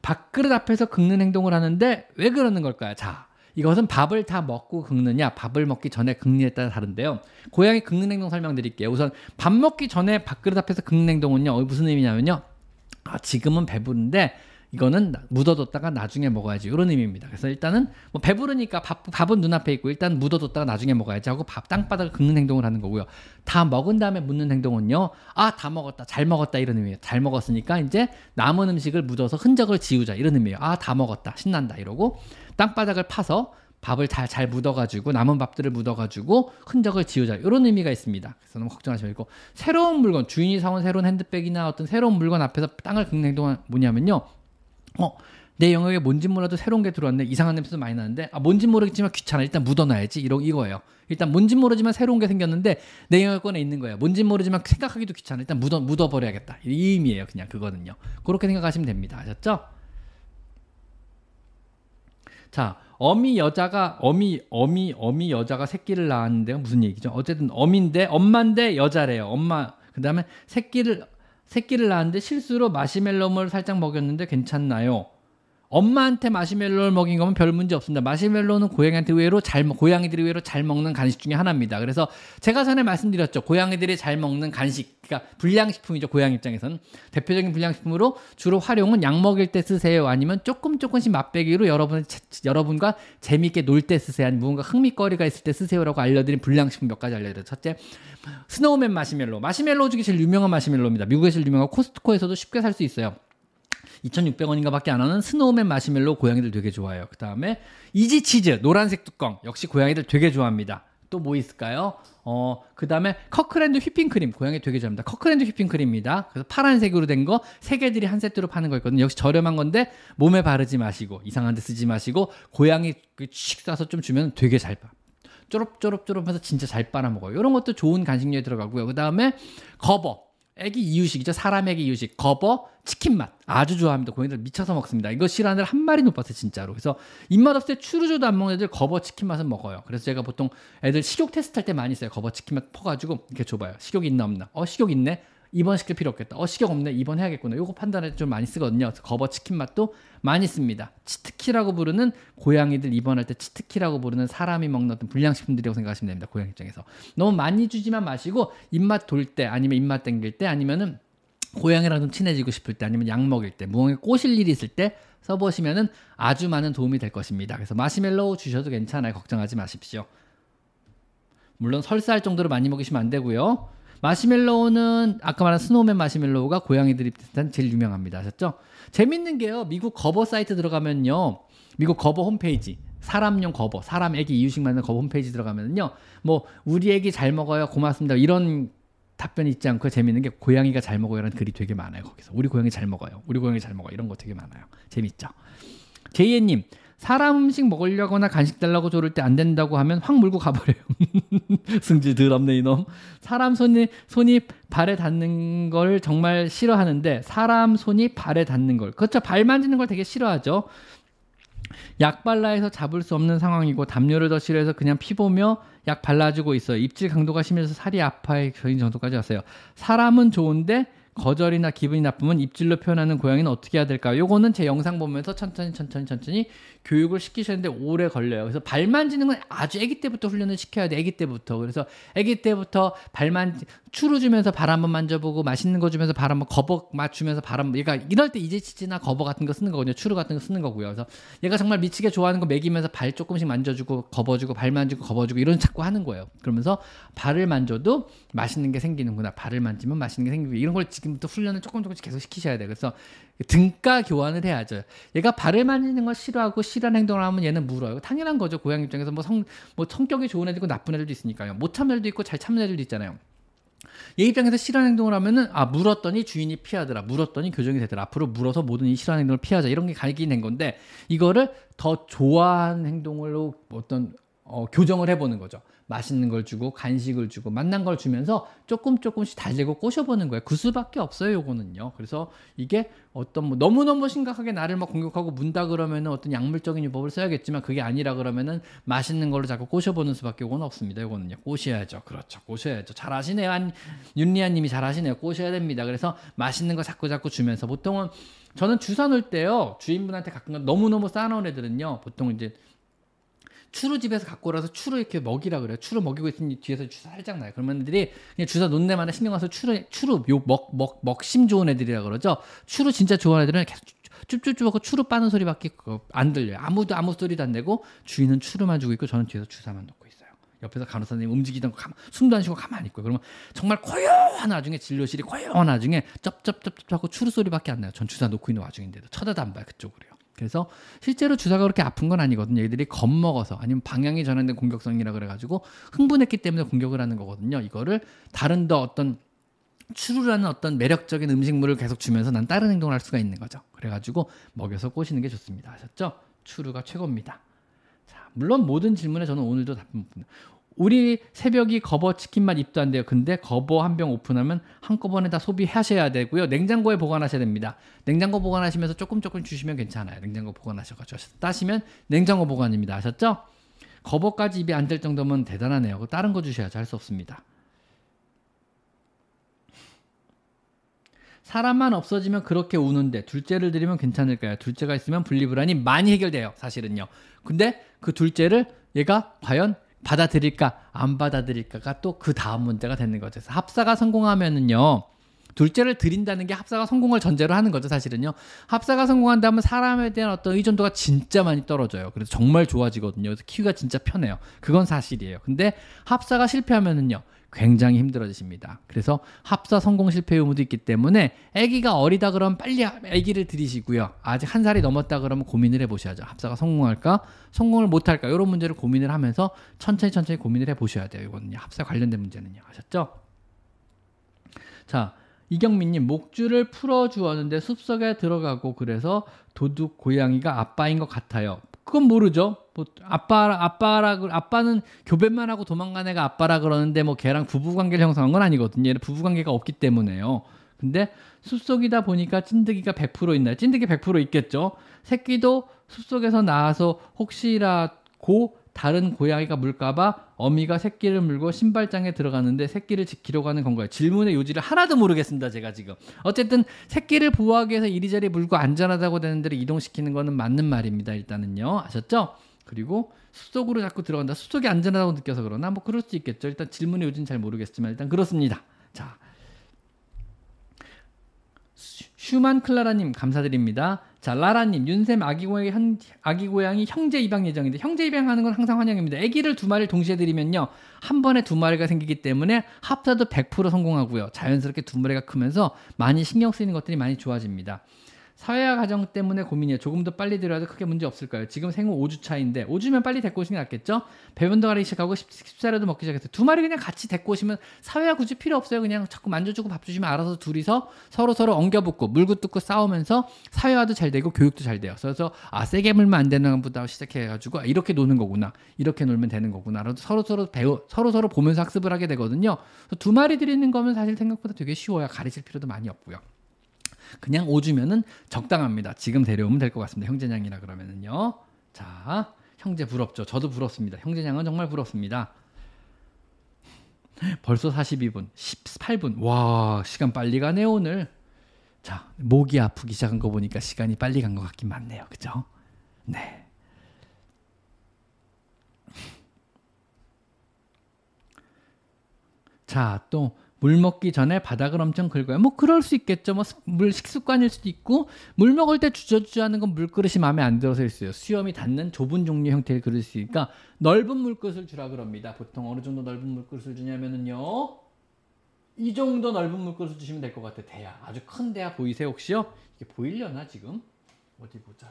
밥그릇 앞에서 긁는 행동을 하는데 왜 그러는 걸까요? 자, 이것은 밥을 다 먹고 긁느냐 밥을 먹기 전에 긁느냐에 따라 다른데요. 고양이 긁는 행동 설명드릴게요. 우선 밥 먹기 전에 밥그릇 앞에서 긁는 행동은요. 무슨 의미냐면요. 아, 지금은 배부른데 이거는 묻어뒀다가 나중에 먹어야지 이런 의미입니다. 그래서 일단은 뭐 배부르니까 밥, 밥은 눈앞에 있고 일단 묻어뒀다가 나중에 먹어야지 하고 밥 땅바닥을 긁는 행동을 하는 거고요. 다 먹은 다음에 묻는 행동은요, 아, 다 먹었다, 잘 먹었다 이런 의미예요. 잘 먹었으니까 이제 남은 음식을 묻어서 흔적을 지우자 이런 의미예요. 아, 다 먹었다, 신난다 이러고 땅바닥을 파서 밥을 잘, 잘 묻어가지고 남은 밥들을 묻어가지고 흔적을 지우자 이런 의미가 있습니다. 그래서 너무 걱정하지 말고 새로운 물건, 주인이 사온 새로운 핸드백이나 어떤 새로운 물건 앞에서 땅을 긁는 행동은 뭐냐면요, 어, 내 영역에 뭔지 몰라도 새로운 게 들어왔네, 이상한 냄새도 많이 나는데, 아, 뭔지 모르겠지만 귀찮아, 일단 묻어놔야지 이러, 이거예요. 일단 뭔지 모르지만 새로운 게 생겼는데 내 영역권에 있는 거예요. 뭔지 모르지만 생각하기도 귀찮아, 일단 묻어, 묻어버려야겠다 이 의미예요. 그냥 그거는요, 그렇게 생각하시면 됩니다. 아셨죠? 자, 어미 여자가 어미 어미 어미 여자가 새끼를 낳았는데요. 무슨 얘기죠? 어쨌든 어미인데 엄마인데 여자래요. 엄마. 그다음에 새끼를 새끼를 낳았는데 실수로 마시멜로를 살짝 먹였는데 괜찮나요? 엄마한테 마시멜로를 먹인 거면 별 문제 없습니다. 마시멜로는 고양이한테 의외로 잘 고양이들이 의외로 잘 먹는 간식 중에 하나입니다. 그래서 제가 전에 말씀드렸죠. 고양이들이 잘 먹는 간식, 그러니까 불량식품이죠. 고양이 입장에서는 대표적인 불량식품으로 주로 활용은 약 먹일 때 쓰세요. 아니면 조금 조금씩 맛배기로 여러분 여러분과 재미있게 놀 때 쓰세요. 아니면 무언가 흥미거리가 있을 때 쓰세요라고 알려드린 불량식품 몇 가지 알려드려요. 첫째, 스노우맨 마시멜로. 마시멜로 중에 제일 유명한 마시멜로입니다. 미국에서 제일 유명하고 코스트코에서도 쉽게 살 수 있어요. 이천육백 원인가 밖에 안 하는 스노우맨 마시멜로 고양이들 되게 좋아해요. 그 다음에 이지 치즈 노란색 뚜껑 역시 고양이들 되게 좋아합니다. 또 뭐 있을까요? 어, 그 다음에 커크랜드 휘핑크림 고양이 되게 좋아합니다. 커크랜드 휘핑크림입니다. 그래서 파란색으로 된 거 세 개들이 한 세트로 파는 거 있거든요. 역시 저렴한 건데 몸에 바르지 마시고 이상한 데 쓰지 마시고 고양이 씩 싸서 좀 주면 되게 잘 봐. 쪼롭쪼롭쪼롭해서 진짜 잘 빨아먹어요. 이런 것도 좋은 간식류에 들어가고요. 그 다음에 거버 애기 이유식이죠. 사람 애기 이유식. 거버 치킨 맛. 아주 좋아합니다. 고양이들 미쳐서 먹습니다. 이거 싫어하는 애들 한 마리 못 봤어요. 진짜로. 그래서 입맛 없을 때 추루조도 안 먹는 애들 거버 치킨 맛은 먹어요. 그래서 제가 보통 애들 식욕 테스트 할 때 많이 써요. 거버 치킨 맛 퍼가지고 이렇게 줘봐요. 식욕 있나 없나. 어, 식욕 있네. 입원 시킬 필요 없겠다. 어, 식욕 없네. 입원해야겠구나. 요거 판단해서 좀 많이 쓰거든요. 그래서 거버 치킨 맛도 많이 씁니다. 치트키라고 부르는 고양이들 입원할 때 치트키라고 부르는 사람이 먹는 어떤 불량식품들이라고 생각하시면 됩니다. 고양이 입장에서. 너무 많이 주지만 마시고 입맛 돌 때 아니면 입맛 땡길 때 아니면은 고양이랑 좀 친해지고 싶을 때 아니면 약 먹일 때 무언가 꼬실 일이 있을 때 써보시면은 아주 많은 도움이 될 것입니다. 그래서 마시멜로우 주셔도 괜찮아요. 걱정하지 마십시오. 물론 설사할 정도로 많이 먹이시면 안 되고요. 마시멜로우는 아까 말한 스노우맨 마시멜로우가 고양이들 입장에서 제일 유명합니다. 아셨죠? 재밌는 게요. 미국 거버 사이트 들어가면요. 미국 거버 홈페이지. 사람용 거버. 사람 애기 이유식 만드는 거버 홈페이지 들어가면요. 뭐 우리 애기 잘 먹어요. 고맙습니다. 이런 답변이 있지 않고 재밌는 게 고양이가 잘 먹어요라는 글이 되게 많아요. 거기서. 우리 고양이 잘 먹어요. 우리 고양이 잘 먹어요. 이런 거 되게 많아요. 재밌죠? 제이엔님. 사람 음식 먹으려거나 간식 달라고 조를 때 안 된다고 하면 확 물고 가버려요. 승질 더럽네 이놈. 사람 손이, 손이 발에 닿는 걸 정말 싫어하는데 사람 손이 발에 닿는 걸. 그렇죠. 발 만지는 걸 되게 싫어하죠. 약 발라서 잡을 수 없는 상황이고 담요를 더 싫어해서 그냥 피보며 약 발라주고 있어요. 입질 강도가 심해서 살이 아파해 저인 정도까지 왔어요. 사람은 좋은데 거절이나 기분이 나쁘면 입질로 표현하는 고양이는 어떻게 해야 될까요? 요거는 제 영상 보면서 천천히 천천히 천천히 교육을 시키셨는데 오래 걸려요. 그래서 발 만지는 건 아주 아기 때부터 훈련을 시켜야 돼. 아기 때부터. 그래서 아기 때부터 발만 추루 주면서 발 한번 만져보고 맛있는 거 주면서 발 한번 거버 맞추면서 발 한번. 얘가 이럴 때 이지치즈나 거버 같은 거 쓰는 거거든요. 추루 같은 거 쓰는 거고요. 그래서 얘가 정말 미치게 좋아하는 거 먹이면서 발 조금씩 만져주고 거버주고 발 만지고 거버주고 이런 자꾸 하는 거예요. 그러면서 발을 만져도 맛있는 게 생기는구나. 발을 만지면 맛있는 게 생기고 이런 걸 지금부터 훈련을 조금 조금씩 계속 시키셔야 돼요. 그래서 등가 교환을 해야죠. 얘가 발을 만지는 걸 싫어하고 싫어하는 행동을 하면 얘는 물어요. 당연한 거죠. 고양이 입장에서 뭐 성, 뭐 성격이 좋은 애들도 있고 나쁜 애들도 있으니까요. 못 참는 애들도 있고 잘 참는 애들도 있잖아요. 얘 입장에서 싫어하는 행동을 하면은 아 물었더니 주인이 피하더라. 물었더니 교정이 되더라. 앞으로 물어서 모든 이 싫어하는 행동을 피하자. 이런 게 가르치게 된 건데 이거를 더 좋아하는 행동으로 어떤 어, 교정을 해보는 거죠. 맛있는 걸 주고 간식을 주고 맛난 걸 주면서 조금 조금씩 달래고 꼬셔보는 거예요. 그 수밖에 없어요. 요거는요. 그래서 이게 어떤 뭐 너무너무 심각하게 나를 막 공격하고 문다 그러면은 어떤 약물적인 유법을 써야겠지만 그게 아니라 그러면은 맛있는 걸로 자꾸 꼬셔보는 수밖에 요건 없습니다. 요거는요. 꼬셔야죠. 그렇죠. 꼬셔야죠. 잘하시네요. 한 윤리아님이 잘하시네요. 꼬셔야 됩니다. 그래서 맛있는 거 자꾸 자꾸 주면서 보통은 저는 주사 놓을 때요. 주인분한테 가끔 너무너무 싸놓은 애들은요. 보통 이제 추루 집에서 갖고 오라서 추루 이렇게 먹이라 그래요. 추루 먹이고 있으니 뒤에서 주사 살짝 나요. 그러면 애들이 그냥 주사 놓는 데마다 신경 와서 추루, 추루, 요 먹, 먹, 먹심 좋은 애들이라 그러죠. 추루 진짜 좋아하는 애들은 계속 쭈쭈쭈하고 추루 빠는 소리밖에 안 들려요. 아무도 아무 소리도 안 내고 주인은 추루만 주고 있고 저는 뒤에서 주사만 놓고 있어요. 옆에서 간호사님 움직이던 거 가만, 숨도 안 쉬고 가만히 있고요. 그러면 정말 고요한 와중에 진료실이 고요한 와중에 쩝쩝쩝쩝하고 추루 소리밖에 안 나요. 전 주사 놓고 있는 와중인데도 쳐다도 안 봐요. 그쪽으로요. 그래서 실제로 주사가 그렇게 아픈 건 아니거든요. 얘들이 겁먹어서 아니면 방향이 전환된 공격성이라 그래가지고 흥분했기 때문에 공격을 하는 거거든요. 이거를 다른 더 어떤 추루라는 어떤 매력적인 음식물을 계속 주면서 난 다른 행동을 할 수가 있는 거죠. 그래가지고 먹여서 꼬시는 게 좋습니다. 아셨죠? 추루가 최고입니다. 자, 물론 모든 질문에 저는 오늘도 답변 못 드립니다. 우리 새벽이 거버 치킨 맛 입도 안 돼요. 근데 거버 한 병 오픈하면 한꺼번에 다 소비하셔야 되고요. 냉장고에 보관하셔야 됩니다. 냉장고 보관하시면서 조금 조금 주시면 괜찮아요. 냉장고 보관하셔가지고 따시면 냉장고 보관입니다. 아셨죠? 거버까지 입이 안 될 정도면 대단하네요. 다른 거 주셔야죠. 할 수 없습니다. 사람만 없어지면 그렇게 우는데 둘째를 드리면 괜찮을까요? 둘째가 있으면 분리불안이 많이 해결돼요. 사실은요. 근데 그 둘째를 얘가 과연 받아들일까 안 받아들일까가 또 그 다음 문제가 되는 거죠. 그래서 합사가 성공하면은요. 둘째를 드린다는 게 합사가 성공을 전제로 하는 거죠. 사실은요. 합사가 성공한다면 사람에 대한 어떤 의존도가 진짜 많이 떨어져요. 그래서 정말 좋아지거든요. 그래서 키우기가 진짜 편해요. 그건 사실이에요. 근데 합사가 실패하면은요. 굉장히 힘들어지십니다. 그래서 합사 성공 실패 의무도 있기 때문에 아기가 어리다 그러면 빨리 아기를 들이시고요. 아직 한 살이 넘었다 그러면 고민을 해보셔야죠. 합사가 성공할까? 성공을 못할까? 이런 문제를 고민을 하면서 천천히 천천히 고민을 해보셔야 돼요. 이거는요. 합사 관련된 문제는요. 아셨죠? 자, 이경민님, 목줄을 풀어주었는데 숲속에 들어가고 그래서 도둑 고양이가 아빠인 것 같아요. 그건 모르죠. 뭐 아빠, 아빠라, 아빠는 교배만 하고 도망간 애가 아빠라 그러는데 뭐 걔랑 부부관계를 형성한 건 아니거든요. 얘는 부부관계가 없기 때문에요. 근데 숲속이다 보니까 찐득이가 백 퍼센트 있나요? 찐득이 백 퍼센트 있겠죠. 새끼도 숲속에서 나와서 혹시라고 다른 고양이가 물까봐 어미가 새끼를 물고 신발장에 들어가는데 새끼를 지키려고 하는 건가요? 질문의 요지를 하나도 모르겠습니다. 제가 지금. 어쨌든 새끼를 보호하기 위해서 이리저리 물고 안전하다고 되는 데를 이동시키는 거는 맞는 말입니다. 일단은요. 아셨죠? 그리고 숲속으로 자꾸 들어간다. 숲속이 안전하다고 느껴서 그러나? 뭐 그럴 수 있겠죠. 일단 질문의 요지는 잘 모르겠지만 일단 그렇습니다. 자, 슈만클라라님 감사드립니다. 자, 라라님, 윤샘 아기 고양이, 현, 아기 고양이 형제 입양 예정인데 형제 입양하는 건 항상 환영입니다. 아기를 두 마리를 동시에 드리면요. 한 번에 두 마리가 생기기 때문에 합사도 백 퍼센트 성공하고요. 자연스럽게 두 마리가 크면서 많이 신경 쓰이는 것들이 많이 좋아집니다. 사회화 과정 때문에 고민이에요. 조금 더 빨리 들어와도 크게 문제 없을까요? 지금 생후 오 주 차인데 오 주면 빨리 데리고 오시는 게 낫겠죠? 배변도 가리기 시작하고 식사료도 먹기 시작했어요. 두 마리 그냥 같이 데리고 오시면 사회화 굳이 필요 없어요. 그냥 자꾸 만져주고 밥 주시면 알아서 둘이서 서로서로 엉겨붙고 물고 뜯고 싸우면서 사회화도 잘 되고 교육도 잘 돼요. 그래서 아 세게 물면 안 되는 것부터 시작해가지고 이렇게 노는 거구나. 이렇게 놀면 되는 거구나. 서로서로 배우, 서로서로 보면서 학습을 하게 되거든요. 그래서 두 마리 드리는 거면 사실 생각보다 되게 쉬워요. 가르칠 필요도 많이 없고요. 그냥 오 주면은 적당합니다. 지금 데려오면 될 것 같습니다. 형제냥이라 그러면은요. 자, 형제 부럽죠. 저도 부럽습니다. 형제냥은 정말 부럽습니다. 벌써 사십이 분, 십팔 분. 와, 시간 빨리 가네 오늘. 자, 목이 아프기 시작한 거 보니까 시간이 빨리 간 것 같긴 맞네요. 그죠? 네. 자, 또. 물 먹기 전에 바닥을 엄청 긁어요. 뭐 그럴 수 있겠죠. 뭐 물 식습관일 수도 있고 물 먹을 때 주저주저하는 건 물그릇이 마음에 안 들어서일 수 있어요. 수염이 닿는 좁은 종류 형태의 그릇이니까 넓은 물그릇을 주라 그럽니다. 보통 어느 정도 넓은 물그릇을 주냐면은요. 이 정도 넓은 물그릇을 주시면 될 것 같아요. 대야. 아주 큰 대야 보이세요 혹시요? 이게 보이려나 지금? 어디 보자.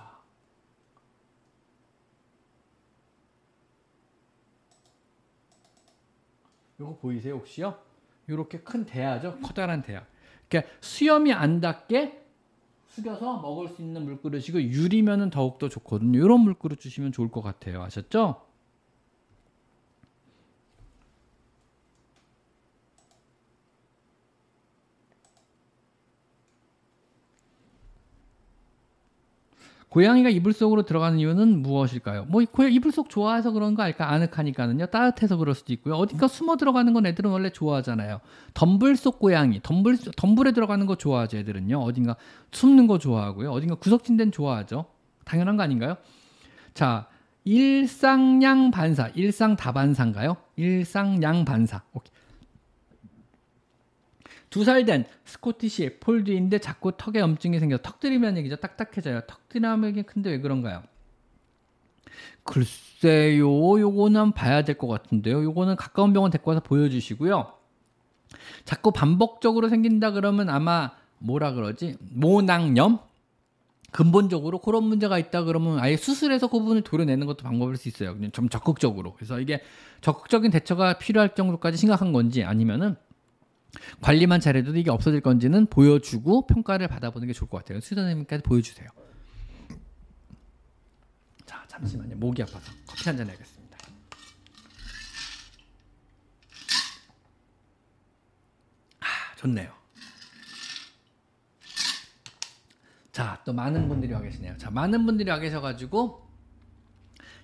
요거 보이세요 혹시요? 이렇게 큰 대야죠. 커다란 대야. 그러니까 수염이 안 닿게 숙여서 먹을 수 있는 물그릇이고 유리면은 더욱더 좋거든요. 이런 물그릇 주시면 좋을 것 같아요. 아셨죠? 고양이가 이불 속으로 들어가는 이유는 무엇일까요? 뭐 이불 속 좋아해서 그런 거 알까? 아늑하니까는요. 따뜻해서 그럴 수도 있고요. 어딘가 숨어 들어가는 건 애들은 원래 좋아하잖아요. 덤불 속 고양이, 덤불, 덤불에 들어가는 거 좋아하죠. 애들은요. 어딘가 숨는 거 좋아하고요. 어딘가 구석진 데는 좋아하죠. 당연한 거 아닌가요? 자, 일상양 반사, 일상 다반사인가요? 일상양 반사. 오케이. 두 살 된 스코티시 폴드인데 자꾸 턱에 염증이 생겨서 턱들이면 얘기죠. 딱딱해져요. 턱드라마긴 큰데 왜 그런가요? 글쎄요. 요거는 봐야 될 것 같은데요. 요거는 가까운 병원 데리고 와서 보여주시고요. 자꾸 반복적으로 생긴다 그러면 아마 뭐라 그러지? 모낭염? 근본적으로 그런 문제가 있다 그러면 아예 수술해서 그 부분을 도려내는 것도 방법일 수 있어요. 그냥 좀 적극적으로. 그래서 이게 적극적인 대처가 필요할 정도까지 심각한 건지 아니면은 관리만 잘해도 이게 없어질 건지는 보여주고 평가를 받아보는 게 좋을 것 같아요. 수의사 선생님까지 보여주세요. 자, 잠시만요. 목이 아파서 커피 한잔 해야겠습니다. 아, 좋네요. 자, 또 많은 분들이 와 계시네요. 자, 많은 분들이 와 계셔가지고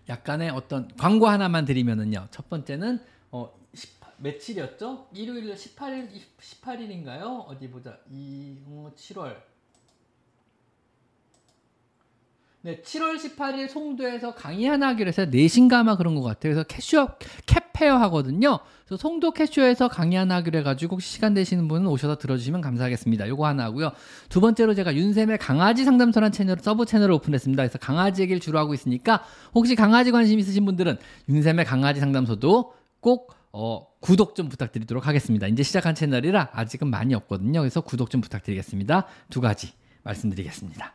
약간의 어떤 광고 하나만 드리면은요. 첫 번째는 어, 며칠이었죠? 일요일로 십팔 일, 십팔 일인가요? 어디 보자. 이, 어, 칠월. 네, 칠월 십팔일 송도에서 강의 하나 하기로 해서 네 시인가 아마 그런 것 같아요. 그래서 캐슈어, 캡페어 하거든요. 그래서 송도 캐슈어에서 강의 하나 하기로 해가지고 혹시 시간 되시는 분은 오셔서 들어주시면 감사하겠습니다. 요거 하나 하고요. 두 번째로 제가 윤샘의 강아지 상담소란 채널, 서브 채널을 오픈했습니다. 그래서 강아지 얘기를 주로 하고 있으니까 혹시 강아지 관심 있으신 분들은 윤샘의 강아지 상담소도 꼭 어, 구독 좀 부탁드리도록 하겠습니다. 이제 시작한 채널이라 아직은 많이 없거든요. 그래서 구독 좀 부탁드리겠습니다. 두 가지 말씀드리겠습니다.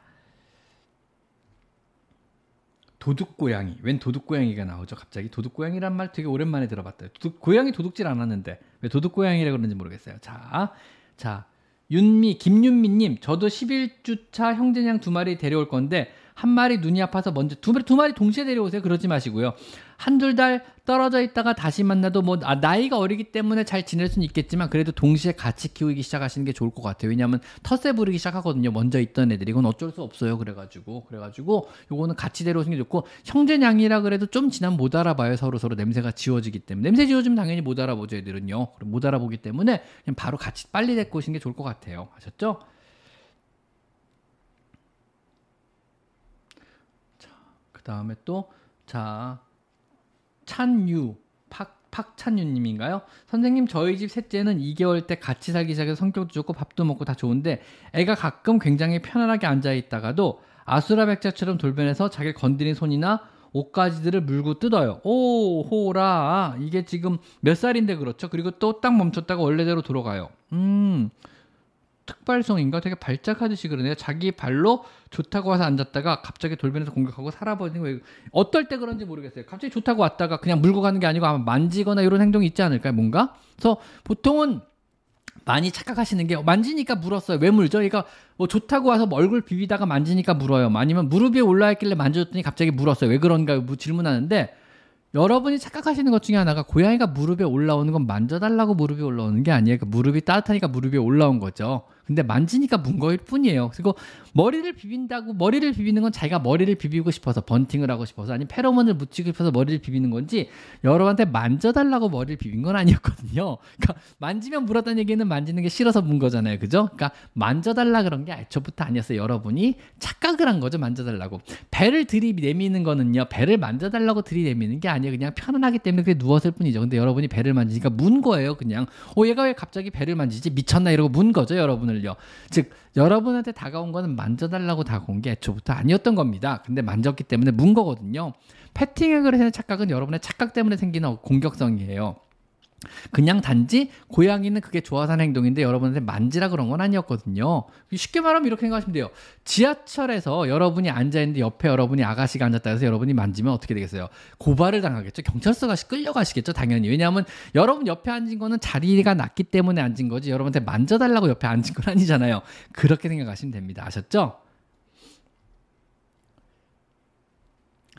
도둑고양이. 웬 도둑고양이가 나오죠? 갑자기 도둑고양이란 말 되게 오랜만에 들어봤다. 도둑, 고양이 도둑질 안 하는데 왜 도둑고양이라고 그러는지 모르겠어요. 자, 자 윤미, 김윤미님. 저도 십일 주차 형제냥 두 마리 데려올 건데 한 마리 눈이 아파서 먼저 두 마리, 두 마리 동시에 데려오세요. 그러지 마시고요. 한두 달 떨어져 있다가 다시 만나도 뭐 아, 나이가 어리기 때문에 잘 지낼 수는 있겠지만 그래도 동시에 같이 키우기 시작하시는 게 좋을 것 같아요. 왜냐하면 텃세 부리기 시작하거든요. 먼저 있던 애들이. 이건 어쩔 수 없어요. 그래가지고 그래가지고 요거는 같이 데려오시는 게 좋고 형제냥이라 그래도 좀 지나면 못 알아봐요. 서로 서로 냄새가 지워지기 때문에. 냄새 지워지면 당연히 못 알아보죠. 애들은요. 그럼 못 알아보기 때문에 그냥 바로 같이 빨리 데리고 오시는 게 좋을 것 같아요. 아셨죠? 그 다음에 또, 자, 찬유, 팍, 팍찬유님인가요? 선생님, 저희 집 셋째는 이 개월 때 같이 살기 시작해서 성격도 좋고 밥도 먹고 다 좋은데 애가 가끔 굉장히 편안하게 앉아있다가도 아수라 백자처럼 돌변해서 자기를 건드린 손이나 옷가지들을 물고 뜯어요. 오, 호라. 이게 지금 몇 살인데 그렇죠? 그리고 또 딱 멈췄다가 원래대로 돌아가요. 음. 특발성인가? 되게 발작하듯이 그러네요. 자기 발로 좋다고 와서 앉았다가 갑자기 돌변해서 공격하고 살아버리는 거예요. 어떨 때 그런지 모르겠어요. 갑자기 좋다고 왔다가 그냥 물고 가는 게 아니고 아마 만지거나 이런 행동이 있지 않을까요? 뭔가? 그래서 보통은 많이 착각하시는 게 만지니까 물었어요. 왜 물죠? 그러니까 뭐 좋다고 와서 뭐 얼굴 비비다가 만지니까 물어요. 아니면 무릎 위에 올라있길래 만져줬더니 갑자기 물었어요. 왜 그런가요? 질문하는데 여러분이 착각하시는 것 중에 하나가 고양이가 무릎에 올라오는 건 만져달라고 무릎에 올라오는 게 아니에요. 그러니까 무릎이 따뜻하니까 무릎에 올라온 거죠. 근데 만지니까 문 거일 뿐이에요. 그리고 머리를 비빈다고 머리를 비비는 건 자기가 머리를 비비고 싶어서 번팅을 하고 싶어서 아니면 페로몬을 묻히고 싶어서 머리를 비비는 건지 여러분한테 만져달라고 머리를 비빈 건 아니었거든요. 그러니까 만지면 물었다는 얘기는 만지는 게 싫어서 문 거잖아요. 그죠? 그러니까 만져달라 그런 게 애초부터 아니었어요. 여러분이 착각을 한 거죠. 만져달라고. 배를 들이내미는 거는요. 배를 만져달라고 들이내미는 게 아니에요. 그냥 편안하기 때문에 그게 누웠을 뿐이죠. 근데 여러분이 배를 만지니까 문 거예요. 그냥 어 얘가 왜 갑자기 배를 만지지? 미쳤나? 이러고 문 거죠. 여러분을요. 즉 여러분한테 다가온 거는 만져달라고 다가온 게 애초부터 아니었던 겁니다. 근데 만졌기 때문에 문 거거든요. 패팅 어그레션의 착각은 여러분의 착각 때문에 생기는 공격성이에요. 그냥 단지 고양이는 그게 좋아서 하는 행동인데 여러분한테 만지라 그런 건 아니었거든요. 쉽게 말하면 이렇게 생각하시면 돼요. 지하철에서 여러분이 앉아있는데 옆에 여러분이 아가씨가 앉았다 해서 여러분이 만지면 어떻게 되겠어요? 고발을 당하겠죠. 경찰서 가시 끌려가시겠죠. 당연히. 왜냐하면 여러분 옆에 앉은 거는 자리가 낮기 때문에 앉은 거지 여러분한테 만져달라고 옆에 앉은 건 아니잖아요. 그렇게 생각하시면 됩니다. 아셨죠?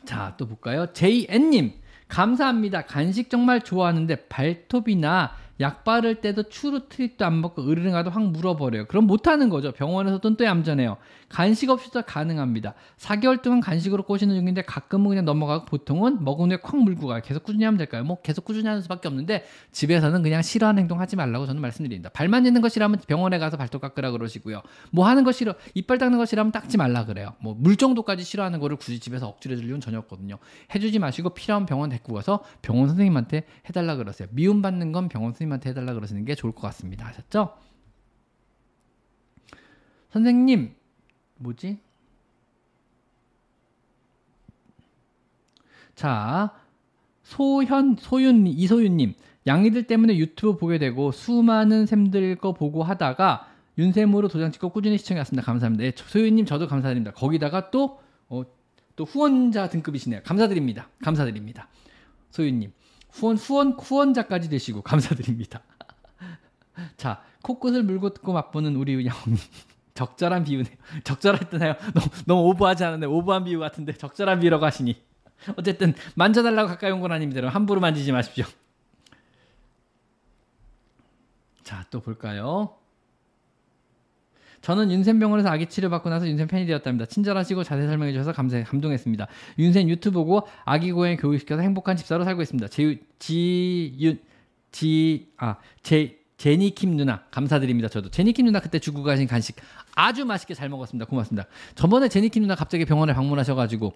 자, 또 볼까요? 제이엔님. 감사합니다. 간식 정말 좋아하는데 발톱이나 약 바를 때도 추루 트립도 안 먹고 으르릉 가도 확 물어버려요. 그럼 못하는 거죠. 병원에서도 또 얌전해요. 간식 없이도 가능합니다. 사 개월 동안 간식으로 꼬시는 중인데 가끔은 그냥 넘어가고 보통은 먹은 후에 콱 물고 가요. 계속 꾸준히 하면 될까요? 뭐 계속 꾸준히 하는 수밖에 없는데 집에서는 그냥 싫어하는 행동 하지 말라고 저는 말씀드립니다. 발 만지는 거 싫으면 병원에 가서 발톱 깎으라 그러시고요. 뭐 하는 거 싫어, 이빨 닦는 거 싫으면 닦지 말라 그래요. 뭐 물 정도까지 싫어하는 거를 굳이 집에서 억지로 해줄 이유는 전혀 없거든요. 해주지 마시고 필요한 병원 데리고 가서 병원 선생님한테 해달라 그러세요. 미움받는 건 병원 선생님한테 해달라 그러시는 게 좋을 것 같습니다. 아셨죠? 선생님 뭐지? 자, 소현, 소윤, 이소윤님. 양이들 때문에 유튜브 보게 되고 수많은 샘들 거 보고 하다가 윤샘으로 도장 찍고 꾸준히 시청해왔습니다. 감사합니다. 네, 소윤님 저도 감사드립니다. 거기다가 또, 어, 또 후원자 등급이시네요. 감사드립니다. 감사드립니다. 소윤님. 후원, 후원, 후원자까지 되시고 감사드립니다. 자, 코끝을 물고 뜯고 맛보는 우리 양님. 적절한 비유네요. 적절했나요? 너무, 너무 오버하지 않았나요? 오버한 비유 같은데 적절한 비유라고 하시니. 어쨌든 만져달라고 가까이 온 건 아닙니다. 여러분 함부로 만지지 마십시오. 자, 또 볼까요? 저는 윤샘병원에서 아기 치료받고 나서 윤샘 팬이 되었답니다. 친절하시고 자세히 설명해 주셔서 감사, 감동했습니다. 윤샘 유튜브 보고 아기 고양이 교육시켜서 행복한 집사로 살고 있습니다. 제, 지, 윤, 지, 아, 제, 제니킴 누나 감사드립니다. 저도 제니킴 누나 그때 주고 가신 간식 아주 맛있게 잘 먹었습니다. 고맙습니다. 저번에 제니킴 누나 갑자기 병원에 방문하셔가지고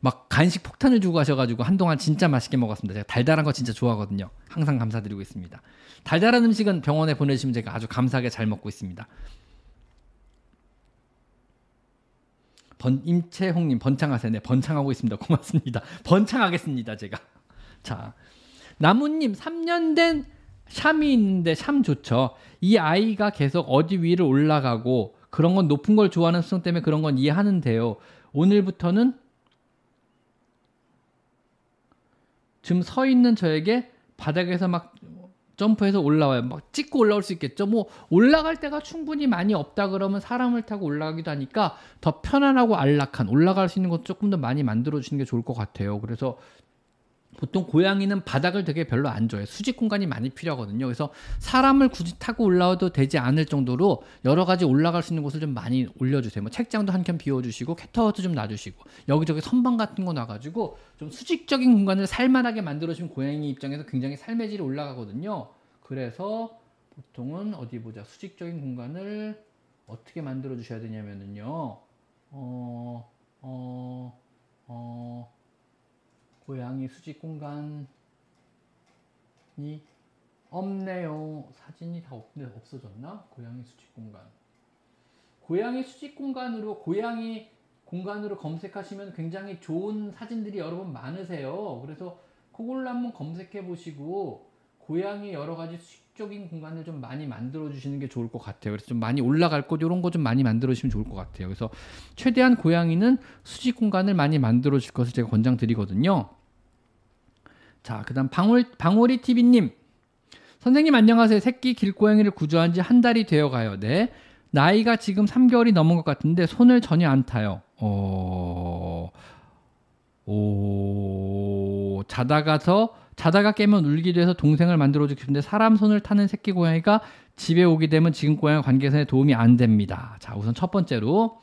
막 간식 폭탄을 주고 하셔가지고 한동안 진짜 맛있게 먹었습니다. 제가 달달한 거 진짜 좋아하거든요. 항상 감사드리고 있습니다. 달달한 음식은 병원에 보내주시면 제가 아주 감사하게 잘 먹고 있습니다. 번, 임채홍님 번창하세요. 네, 번창하고 있습니다. 고맙습니다. 번창하겠습니다. 제가. 자, 나무님 삼 년 된 샴이 있는데 샴 좋죠. 이 아이가 계속 어디 위로 올라가고 그런 건 높은 걸 좋아하는 수성 때문에 그런 건 이해하는데요. 오늘부터는 지금 서 있는 저에게 바닥에서 막 점프해서 올라와요. 막 찍고 올라올 수 있겠죠. 뭐 올라갈 데가 충분히 많이 없다 그러면 사람을 타고 올라가기도 하니까 더 편안하고 안락한 올라갈 수 있는 것도 조금 더 많이 만들어 주는 게 좋을 것 같아요. 그래서 보통 고양이는 바닥을 되게 별로 안 좋아해요. 수직 공간이 많이 필요하거든요. 그래서 사람을 굳이 타고 올라와도 되지 않을 정도로 여러 가지 올라갈 수 있는 곳을 좀 많이 올려주세요. 뭐 책장도 한 켠 비워주시고 캣타워도 좀 놔주시고 여기저기 선반 같은 거 놔가지고 좀 수직적인 공간을 살만하게 만들어주면 고양이 입장에서 굉장히 삶의 질이 올라가거든요. 그래서 보통은 어디 보자. 수직적인 공간을 어떻게 만들어주셔야 되냐면요. 어... 어... 어... 고양이 수직 공간이 없네요. 사진이 다 없, 없어졌나? 고양이 수직 공간. 고양이 수직 공간으로 고양이 공간으로 검색하시면 굉장히 좋은 사진들이 여러분 많으세요. 그래서 그걸로 한번 검색해 보시고 고양이 여러 가지 수직적인 공간을 좀 많이 만들어 주시는 게 좋을 것 같아요. 그래서 좀 많이 올라갈 곳 이런 거 좀 많이 만들어 주시면 좋을 것 같아요. 그래서 최대한 고양이는 수직 공간을 많이 만들어 줄 것을 제가 권장드리거든요. 자, 그 다음 방오리티비님 선생님 안녕하세요. 새끼 길고양이를 구조한 지 한 달이 되어가요. 네, 나이가 지금 삼 개월이 넘은 것 같은데 손을 전혀 안 타요. 어... 오... 자다가서 자다가 깨면 울기도 해서 동생을 만들어주고 싶은데 사람 손을 타는 새끼 고양이가 집에 오게 되면 지금 고양이 관계선에 도움이 안 됩니다. 자, 우선 첫 번째로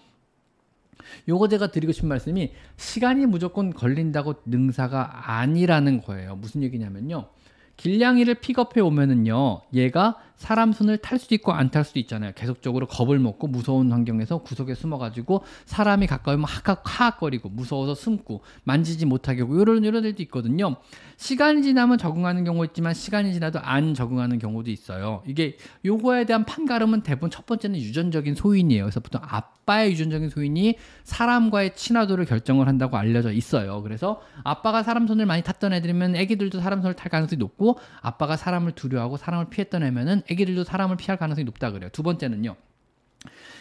요거 제가 드리고 싶은 말씀이 시간이 무조건 걸린다고 능사가 아니라는 거예요. 무슨 얘기냐면요. 길냥이를 픽업해 오면은요. 얘가 사람 손을 탈 수도 있고 안 탈 수도 있잖아요. 계속적으로 겁을 먹고 무서운 환경에서 구석에 숨어가지고 사람이 가까우면 하악하악거리고 무서워서 숨고 만지지 못하게 하고 이런 이런 일도 있거든요. 시간이 지나면 적응하는 경우 있지만 시간이 지나도 안 적응하는 경우도 있어요. 이게 요거에 대한 판가름은 대부분 첫 번째는 유전적인 소인이에요. 그래서 보통 아빠의 유전적인 소인이 사람과의 친화도를 결정을 한다고 알려져 있어요. 그래서 아빠가 사람 손을 많이 탔던 애들이면 애기들도 사람 손을 탈 가능성이 높고 아빠가 사람을 두려워하고 사람을 피했던 애면은 애기들도 사람을 피할 가능성이 높다 그래요. 두 번째는요.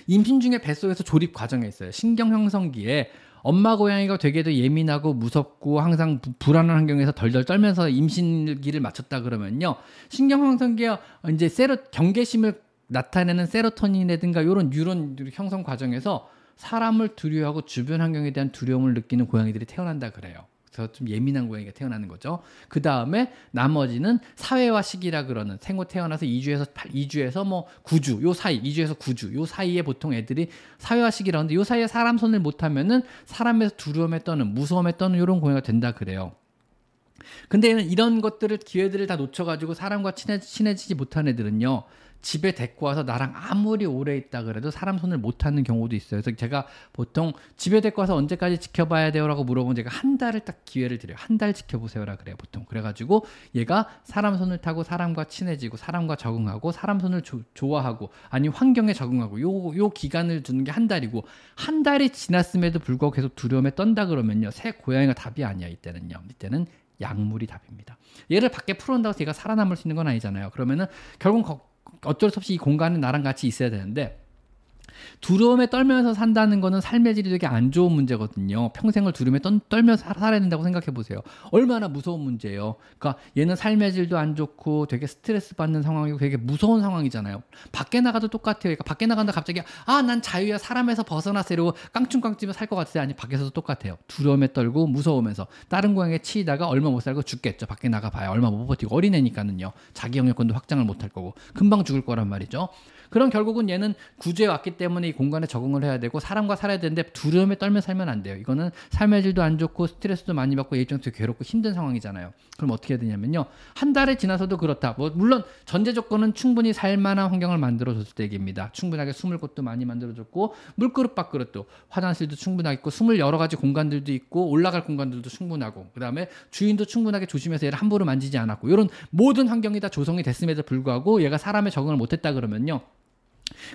임신 중에 뱃속에서 조립 과정에 있어요. 신경 형성기에 엄마 고양이가 되게도 예민하고 무섭고 항상 부, 불안한 환경에서 덜덜 떨면서 임신기를 마쳤다 그러면요. 신경 형성기에 이제 세로 경계심을 나타내는 세로토닌이라든가 이런 뉴런 형성 과정에서 사람을 두려워하고 주변 환경에 대한 두려움을 느끼는 고양이들이 태어난다 그래요. 그래서 좀 예민한 고양이가 태어나는 거죠. 그 다음에 나머지는 사회화 시기라 그러는 생후 태어나서 이 주에서 팔, 이 주에서 뭐 구 주 요 사이 이 주에서 구 주 요 사이에 보통 애들이 사회화 시기라 하는데 요 사이에 사람 손을 못 하면은 사람에서 두려움에 떠는 무서움에 떠는 이런 고양이가 된다 그래요. 근데 이런 것들을 기회들을 다 놓쳐가지고 사람과 친해, 친해지지 못한 애들은요. 집에 데리고 와서 나랑 아무리 오래 있다 그래도 사람 손을 못 타는 경우도 있어요. 그래서 제가 보통 집에 데리고 와서 언제까지 지켜봐야 돼요? 라고 물어보면 제가 한 달을 딱 기회를 드려요. 한 달 지켜보세요 라 그래요 보통. 그래가지고 얘가 사람 손을 타고 사람과 친해지고 사람과 적응하고 사람 손을 조, 좋아하고 아니 환경에 적응하고 요, 요 기간을 두는 게 한 달이고, 한 달이 지났음에도 불구하고 계속 두려움에 떤다 그러면요 새 고양이가 답이 아니야. 이때는요. 이때는 약물이 답입니다. 얘를 밖에 풀어온다고 얘가 살아남을 수 있는 건 아니잖아요. 그러면은 결국은 거, 어쩔 수 없이 이 공간에 나랑 같이 있어야 되는데, 두려움에 떨면서 산다는 거는 삶의 질이 되게 안 좋은 문제거든요. 평생을 두려움에 떠, 떨면서 살아야 된다고 생각해 보세요. 얼마나 무서운 문제예요. 그러니까 얘는 삶의 질도 안 좋고 되게 스트레스 받는 상황이고 되게 무서운 상황이잖아요. 밖에 나가도 똑같아요. 그러니까 밖에 나간다 갑자기 아, 난 자유야, 사람에서 벗어났어 이러고 깡충깡치며 살 것 같아요. 아니, 밖에서도 똑같아요. 두려움에 떨고 무서우면서 다른 고양이에 치이다가 얼마 못 살고 죽겠죠. 밖에 나가봐야 얼마 못 버티고, 어린애니까는요. 자기 영역권도 확장을 못할 거고 금방 죽을 거란 말이죠. 그럼 결국은 얘는 구제해 왔기 때문에 이 공간에 적응을 해야 되고 사람과 살아야 되는데 두려움에 떨며 살면 안 돼요. 이거는 삶의 질도 안 좋고 스트레스도 많이 받고 일정도 괴롭고 힘든 상황이잖아요. 그럼 어떻게 해야 되냐면요. 한 달이 지나서도 그렇다. 뭐 물론 전제 조건은 충분히 살만한 환경을 만들어줬을 때 얘기입니다. 충분하게 숨을 곳도 많이 만들어줬고 물그릇 밥그릇도, 화장실도 충분하게 있고 숨을 여러 가지 공간들도 있고 올라갈 공간들도 충분하고 그 다음에 주인도 충분하게 조심해서 얘를 함부로 만지지 않았고 이런 모든 환경이 다 조성이 됐음에도 불구하고 얘가 사람에 적응을 못했다 그러면요.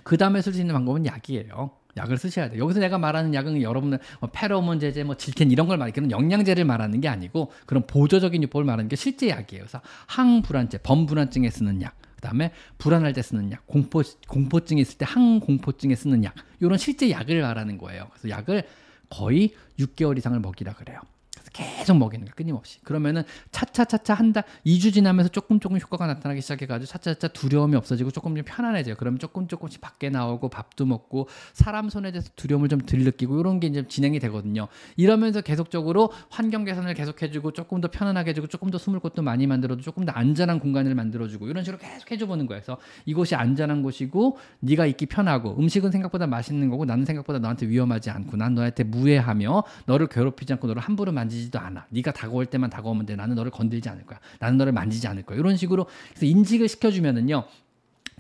그 다음에 쓸 수 있는 방법은 약이에요. 약을 쓰셔야 돼요. 여기서 내가 말하는 약은 여러분은 뭐 페로몬 제제, 뭐 질켄 이런 걸 말하는 게 영양제를 말하는 게 아니고 그런 보조적인 요법을 말하는 게 실제 약이에요. 그래서 항불안제, 범불안증에 쓰는 약, 그 다음에 불안할 때 쓰는 약, 공포, 공포증이 있을 때 항공포증에 쓰는 약, 이런 실제 약을 말하는 거예요. 그래서 약을 거의 육 개월 이상을 먹이라 그래요. 계속 먹이는 거야, 끊임없이. 그러면은 차차차차 한 달, 이 주 지나면서 조금 조금 효과가 나타나기 시작해가지고 차차차 두려움이 없어지고 조금 좀 편안해져요. 그러면 조금 조금씩 밖에 나오고 밥도 먹고 사람 손에 대해서 두려움을 좀 덜 느끼고 이런 게 이제 진행이 되거든요. 이러면서 계속적으로 환경 개선을 계속해주고 조금 더 편안하게 해주고 조금 더 숨을 곳도 많이 만들어도 조금 더 안전한 공간을 만들어주고 이런 식으로 계속 해줘보는 거예요. 그래서 이곳이 안전한 곳이고 네가 있기 편하고 음식은 생각보다 맛있는 거고 나는 생각보다 너한테 위험하지 않고 난 너한테 무해하며 너를 괴롭히지 않고 너를 함부로 만지지 지도 않아. 네가 다가올 때만 다가오면 돼. 나는 너를 건들지 않을 거야. 나는 너를 만지지 않을 거야. 이런 식으로 그래서 인식을 시켜주면은요.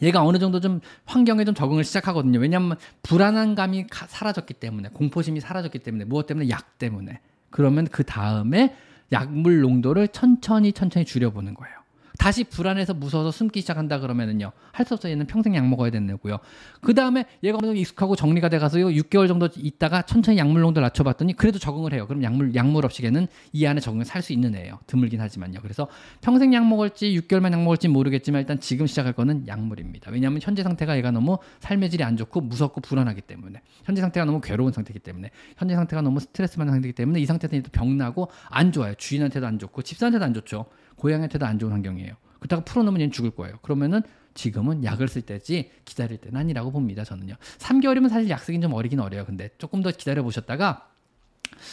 얘가 어느 정도 좀 환경에 좀 적응을 시작하거든요. 왜냐하면 불안한 감이 가, 사라졌기 때문에, 공포심이 사라졌기 때문에, 무엇 때문에? 약 때문에. 그러면 그 다음에 약물 농도를 천천히 천천히 줄여보는 거예요. 다시 불안해서 무서워서 숨기 시작한다 그러면은요. 할 수 없어. 얘는 평생 약 먹어야 되는 거고요. 그 다음에 얘가 익숙하고 정리가 돼가서 육 개월 정도 있다가 천천히 약물 농도를 낮춰봤더니 그래도 적응을 해요. 그럼 약물, 약물 없이 걔는 이 안에 적응을 살 수 있는 애예요. 드물긴 하지만요. 그래서 평생 약 먹을지 육 개월만 약 먹을지 모르겠지만 일단 지금 시작할 거는 약물입니다. 왜냐하면 현재 상태가 얘가 너무 삶의 질이 안 좋고 무섭고 불안하기 때문에, 현재 상태가 너무 괴로운 상태이기 때문에, 현재 상태가 너무 스트레스 받는 상태이기 때문에 이 상태에서는 병나고 안 좋아요. 주인한테도 안 좋고 집사한테도 안 좋죠. 고양이한테도 안 좋은 환경이에요. 그렇다고 풀어놓으면 얘는 죽을 거예요. 그러면은 지금은 약을 쓸 때지 기다릴 때는 아니라고 봅니다. 저는요. 삼 개월이면 사실 약 쓰긴 좀 어리긴 어려요. 근데 조금 더 기다려보셨다가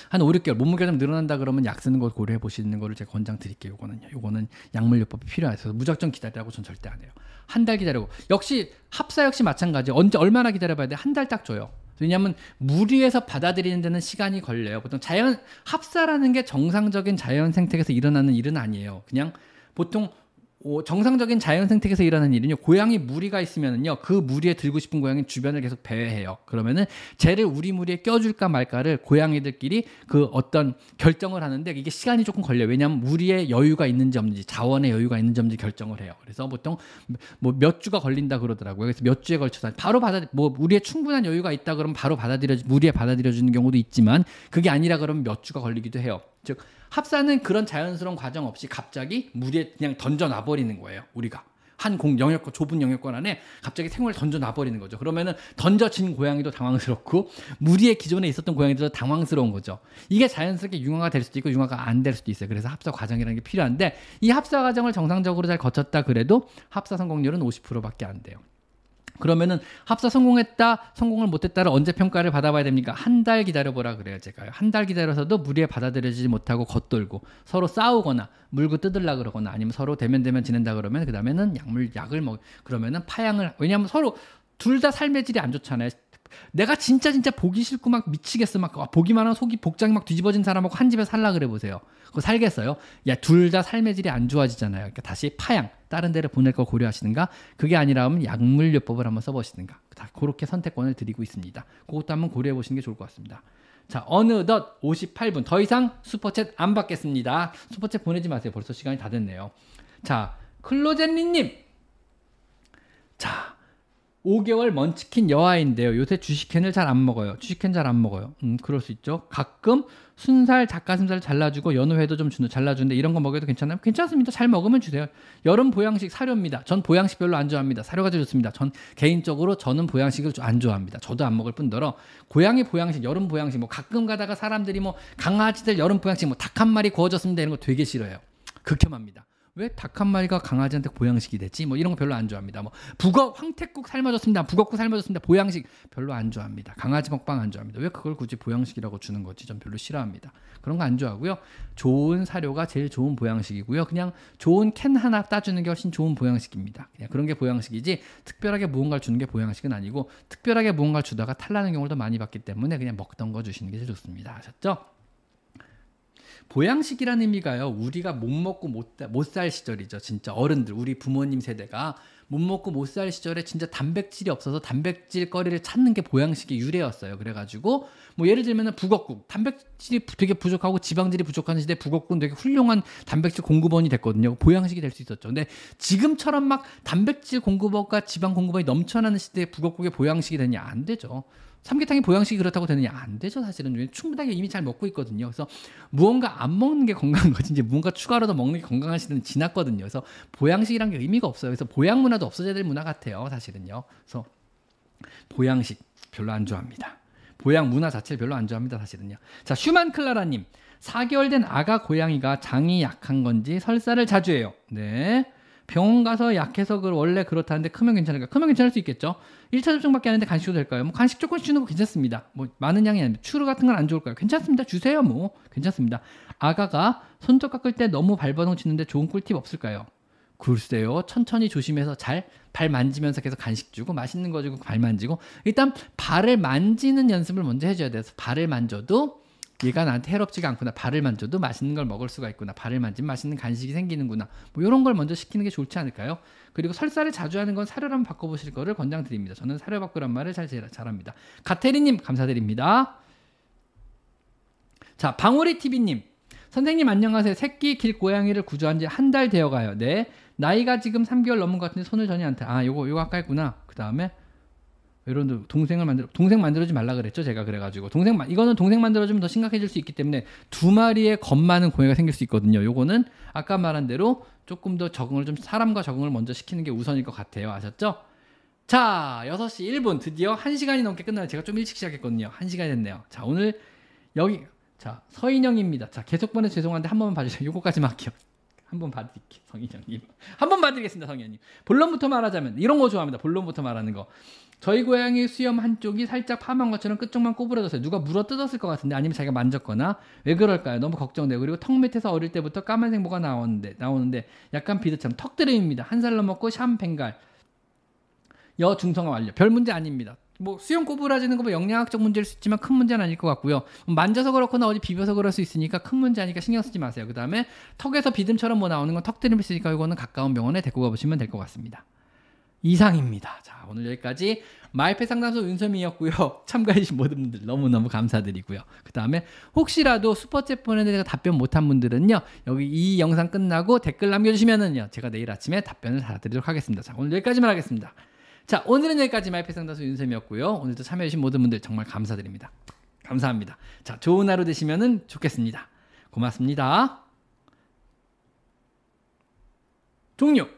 한 오, 육 개월 몸무게가 좀 늘어난다 그러면 약 쓰는 걸 고려해 보시는 거를 제가 권장 드릴게요. 요거는요. 요거는 약물요법이 필요해서 무작정 기다리라고 전 절대 안 해요. 한 달 기다리고, 역시 합사 역시 마찬가지. 언제 얼마나 기다려봐야 돼? 한 달 딱 줘요. 왜냐하면 무리해서 받아들이는 데는 시간이 걸려요. 보통 자연 합사라는 게 정상적인 자연 생태계에서 일어나는 일은 아니에요. 그냥 보통 정상적인 자연 생태계에서 일어나는 일은요, 고양이 무리가 있으면은요 그 무리에 들고 싶은 고양이 주변을 계속 배회해요. 그러면은 쟤를 우리 무리에 껴줄까 말까를 고양이들끼리 그 어떤 결정을 하는데 이게 시간이 조금 걸려요. 왜냐하면 무리에 여유가 있는지 없는지, 자원의 여유가 있는지 없는지 결정을 해요. 그래서 보통 뭐 몇 주가 걸린다 그러더라고요. 그래서 몇 주에 걸쳐서 바로 받아, 뭐 무리에 충분한 여유가 있다 그러면 바로 받아들여, 무리에 받아들여주는 경우도 있지만 그게 아니라 그러면 몇 주가 걸리기도 해요. 즉 합사는 그런 자연스러운 과정 없이 갑자기 무리에 그냥 던져놔버리는 거예요. 우리가 한 공, 영역권, 좁은 영역권 안에 갑자기 생물을 던져놔버리는 거죠. 그러면은 던져진 고양이도 당황스럽고 무리에 기존에 있었던 고양이들도 당황스러운 거죠. 이게 자연스럽게 융화가 될 수도 있고 융화가 안 될 수도 있어요. 그래서 합사 과정이라는 게 필요한데 이 합사 과정을 정상적으로 잘 거쳤다 그래도 합사 성공률은 오십 퍼센트밖에 안 돼요. 그러면은 합사 성공했다, 성공을 못했다를 언제 평가를 받아봐야 됩니까? 한 달 기다려보라 그래요, 제가요. 한 달 기다려서도 무리에 받아들여지지 못하고 겉돌고 서로 싸우거나 물고 뜯으려 그러거나 아니면 서로 대면 대면 지낸다 그러면 그 다음에는 약물, 약을 먹, 그러면은 파양을, 왜냐하면 서로 둘 다 삶의 질이 안 좋잖아요. 내가 진짜 진짜 보기 싫고 막 미치겠어 막 보기만 하면 속이 복장이 막 뒤집어진 사람하고 한 집에 살라 그래 보세요. 그거 살겠어요? 야, 둘 다 삶의 질이 안 좋아지잖아요. 그러니까 다시 파양 다른 데를 보낼 걸 고려하시는가, 그게 아니라면 약물요법을 한번 써보시는가, 다 그렇게 선택권을 드리고 있습니다. 그것도 한번 고려해 보시는 게 좋을 것 같습니다. 자, 어느덧 오십팔 분 더 이상 슈퍼챗 안 받겠습니다. 슈퍼챗 보내지 마세요. 벌써 시간이 다 됐네요. 자, 클로젠리님, 자, 오 개월 먼치킨 여아인데요. 요새 주식캔을 잘 안 먹어요. 주식캔 잘 안 먹어요. 음, 그럴 수 있죠. 가끔 순살, 닭가슴살 잘라주고 연어회도 좀 주는, 잘라주는데 이런 거 먹여도 괜찮나요? 괜찮습니다. 잘 먹으면 주세요. 여름 보양식 사료입니다. 전 보양식 별로 안 좋아합니다. 사료가 제일 좋습니다. 전 개인적으로 저는 보양식을 안 좋아합니다. 저도 안 먹을 뿐더러 고양이 보양식, 여름 보양식, 뭐 가끔 가다가 사람들이 뭐 강아지들 여름 보양식 뭐 닭 한 마리 구워졌습니다 이런 거 되게 싫어해요. 극혐합니다. 왜 닭 한 마리가 강아지한테 보양식이 됐지? 뭐 이런 거 별로 안 좋아합니다. 뭐 북어 황태국 삶아줬습니다. 북어국 삶아줬습니다. 보양식 별로 안 좋아합니다. 강아지 먹방 안 좋아합니다. 왜 그걸 굳이 보양식이라고 주는 거지? 전 별로 싫어합니다. 그런 거 안 좋아하고요. 좋은 사료가 제일 좋은 보양식이고요. 그냥 좋은 캔 하나 따주는 게 훨씬 좋은 보양식입니다. 그냥 그런 게 보양식이지 특별하게 무언가를 주는 게 보양식은 아니고, 특별하게 무언가를 주다가 탈나는 경우를 더 많이 봤기 때문에 그냥 먹던 거 주시는 게 제일 좋습니다. 아셨죠? 보양식이라는 의미가요, 우리가 못 먹고 못, 못 살 시절이죠. 진짜 어른들, 우리 부모님 세대가 못 먹고 못 살 시절에 진짜 단백질이 없어서 단백질 거리를 찾는 게 보양식의 유래였어요. 그래가지고 뭐 예를 들면 북엇국, 단백질이 되게 부족하고 지방질이 부족한 시대에 북엇국은 되게 훌륭한 단백질 공급원이 됐거든요. 보양식이 될 수 있었죠. 근데 지금처럼 막 단백질 공급원과 지방 공급원이 넘쳐나는 시대에 북엇국의 보양식이 되냐? 안 되죠. 삼계탕이 보양식이 그렇다고 되느냐? 안 되죠. 사실은 충분하게 이미 잘 먹고 있거든요. 그래서 무언가 안 먹는 게 건강한 거지, 이제 무언가 추가로 더 먹는 게 건강한 시대는 지났거든요. 그래서 보양식이란 게 의미가 없어요. 그래서 보양 문화도 없어져야 될 문화 같아요, 사실은요. 그래서 보양식 별로 안 좋아합니다. 보양 문화 자체를 별로 안 좋아합니다, 사실은요. 자, 슈만클라라님, 사 개월 된 아가 고양이가 장이 약한 건지 설사를 자주 해요. 네. 병원 가서 약해서 그 원래 그렇다는데 크면 괜찮을까? 크면 괜찮을 수 있겠죠. 일 차 접종밖에 안 했는데 간식도 될까요? 뭐 간식 조금씩 주는 거 괜찮습니다. 뭐 많은 양이 아니면 추루 같은 건 안 좋을까요? 괜찮습니다. 주세요. 뭐 괜찮습니다. 아가가 손톱 깎을 때 너무 발버둥 치는데 좋은 꿀팁 없을까요? 글쎄요. 천천히 조심해서 잘 발 만지면서 계속 간식 주고 맛있는 거 주고 발 만지고, 일단 발을 만지는 연습을 먼저 해줘야 돼서 발을 만져도 얘가 나한테 해롭지가 않구나, 발을 만져도 맛있는 걸 먹을 수가 있구나, 발을 만지면 맛있는 간식이 생기는구나, 뭐 이런 걸 먼저 시키는 게 좋지 않을까요? 그리고 설사를 자주 하는 건 사료를 한번 바꿔보실 거를 권장드립니다. 저는 사료 바꾸란 말을 잘, 잘, 잘합니다. 가테리님 감사드립니다. 자, 방오리티비님, 선생님 안녕하세요. 새끼 길 고양이를 구조한 지 한 달 되어가요. 네, 나이가 지금 삼 개월 넘은 것 같은데 손을 전혀 안 타. 아, 요거 요거 아까 했구나. 그 다음에 여러분들 동생을 만들어 동생 만들어주지 말라 그랬죠. 제가 그래가지고 동생 이거는 동생 만들어주면 더 심각해질 수 있기 때문에 두 마리의 겁 많은 고양이가 생길 수 있거든요. 요거는 아까 말한 대로 조금 더 적응을 좀 사람과 적응을 먼저 시키는 게 우선일 것 같아요. 아셨죠? 자, 여섯 시 일 분 드디어 한 시간이 넘게 끝나요. 제가 좀 일찍 시작했거든요. 한 시간이 됐네요. 자, 오늘 여기 자 서인형입니다. 자, 계속 보내서 죄송한데 한 번만 봐주세요. 요거까지만 할게요. 한번 봐드릴게요, 성인형님. 한번 봐드리겠습니다, 성인형님. 본론부터 말하자면, 이런 거 좋아합니다. 본론부터 말하는 거. 저희 고양이 수염 한쪽이 살짝 파마한 것처럼 끝쪽만 꼬부러졌어요. 누가 물어 뜯었을 것 같은데, 아니면 자기가 만졌거나. 왜 그럴까요? 너무 걱정돼요. 그리고 턱 밑에서 어릴 때부터 까만색 뭐가 나오는데, 나오는데 약간 비드처럼 턱드름입니다. 한 살 넘었고 샴뱅갈. 여 중성화 완료. 별 문제 아닙니다. 뭐 수염 꼬부라지는 거 뭐 영양학적 문제일 수 있지만 큰 문제는 아닐 것 같고요. 만져서 그렇거나 어디 비벼서 그럴 수 있으니까 큰 문제 아니니까 신경 쓰지 마세요. 그 다음에 턱에서 비듬처럼 뭐 나오는 건 턱드림이 있으니까 이거는 가까운 병원에 데리고 가보시면 될 것 같습니다. 이상입니다. 자, 오늘 여기까지 마이펫 상담소 윤섬이었고요. 참가해주신 모든 분들 너무너무 감사드리고요. 그 다음에 혹시라도 슈퍼챗 보내는데 답변 못한 분들은요, 여기 이 영상 끝나고 댓글 남겨주시면은요, 제가 내일 아침에 답변을 달아드리도록 하겠습니다. 자, 오늘 여기까지만 하겠습니다. 자, 오늘은 여기까지 마이펫 상담소 윤샘이었고요. 오늘도 참여해주신 모든 분들 정말 감사드립니다. 감사합니다. 자, 좋은 하루 되시면 좋겠습니다. 고맙습니다. 종료!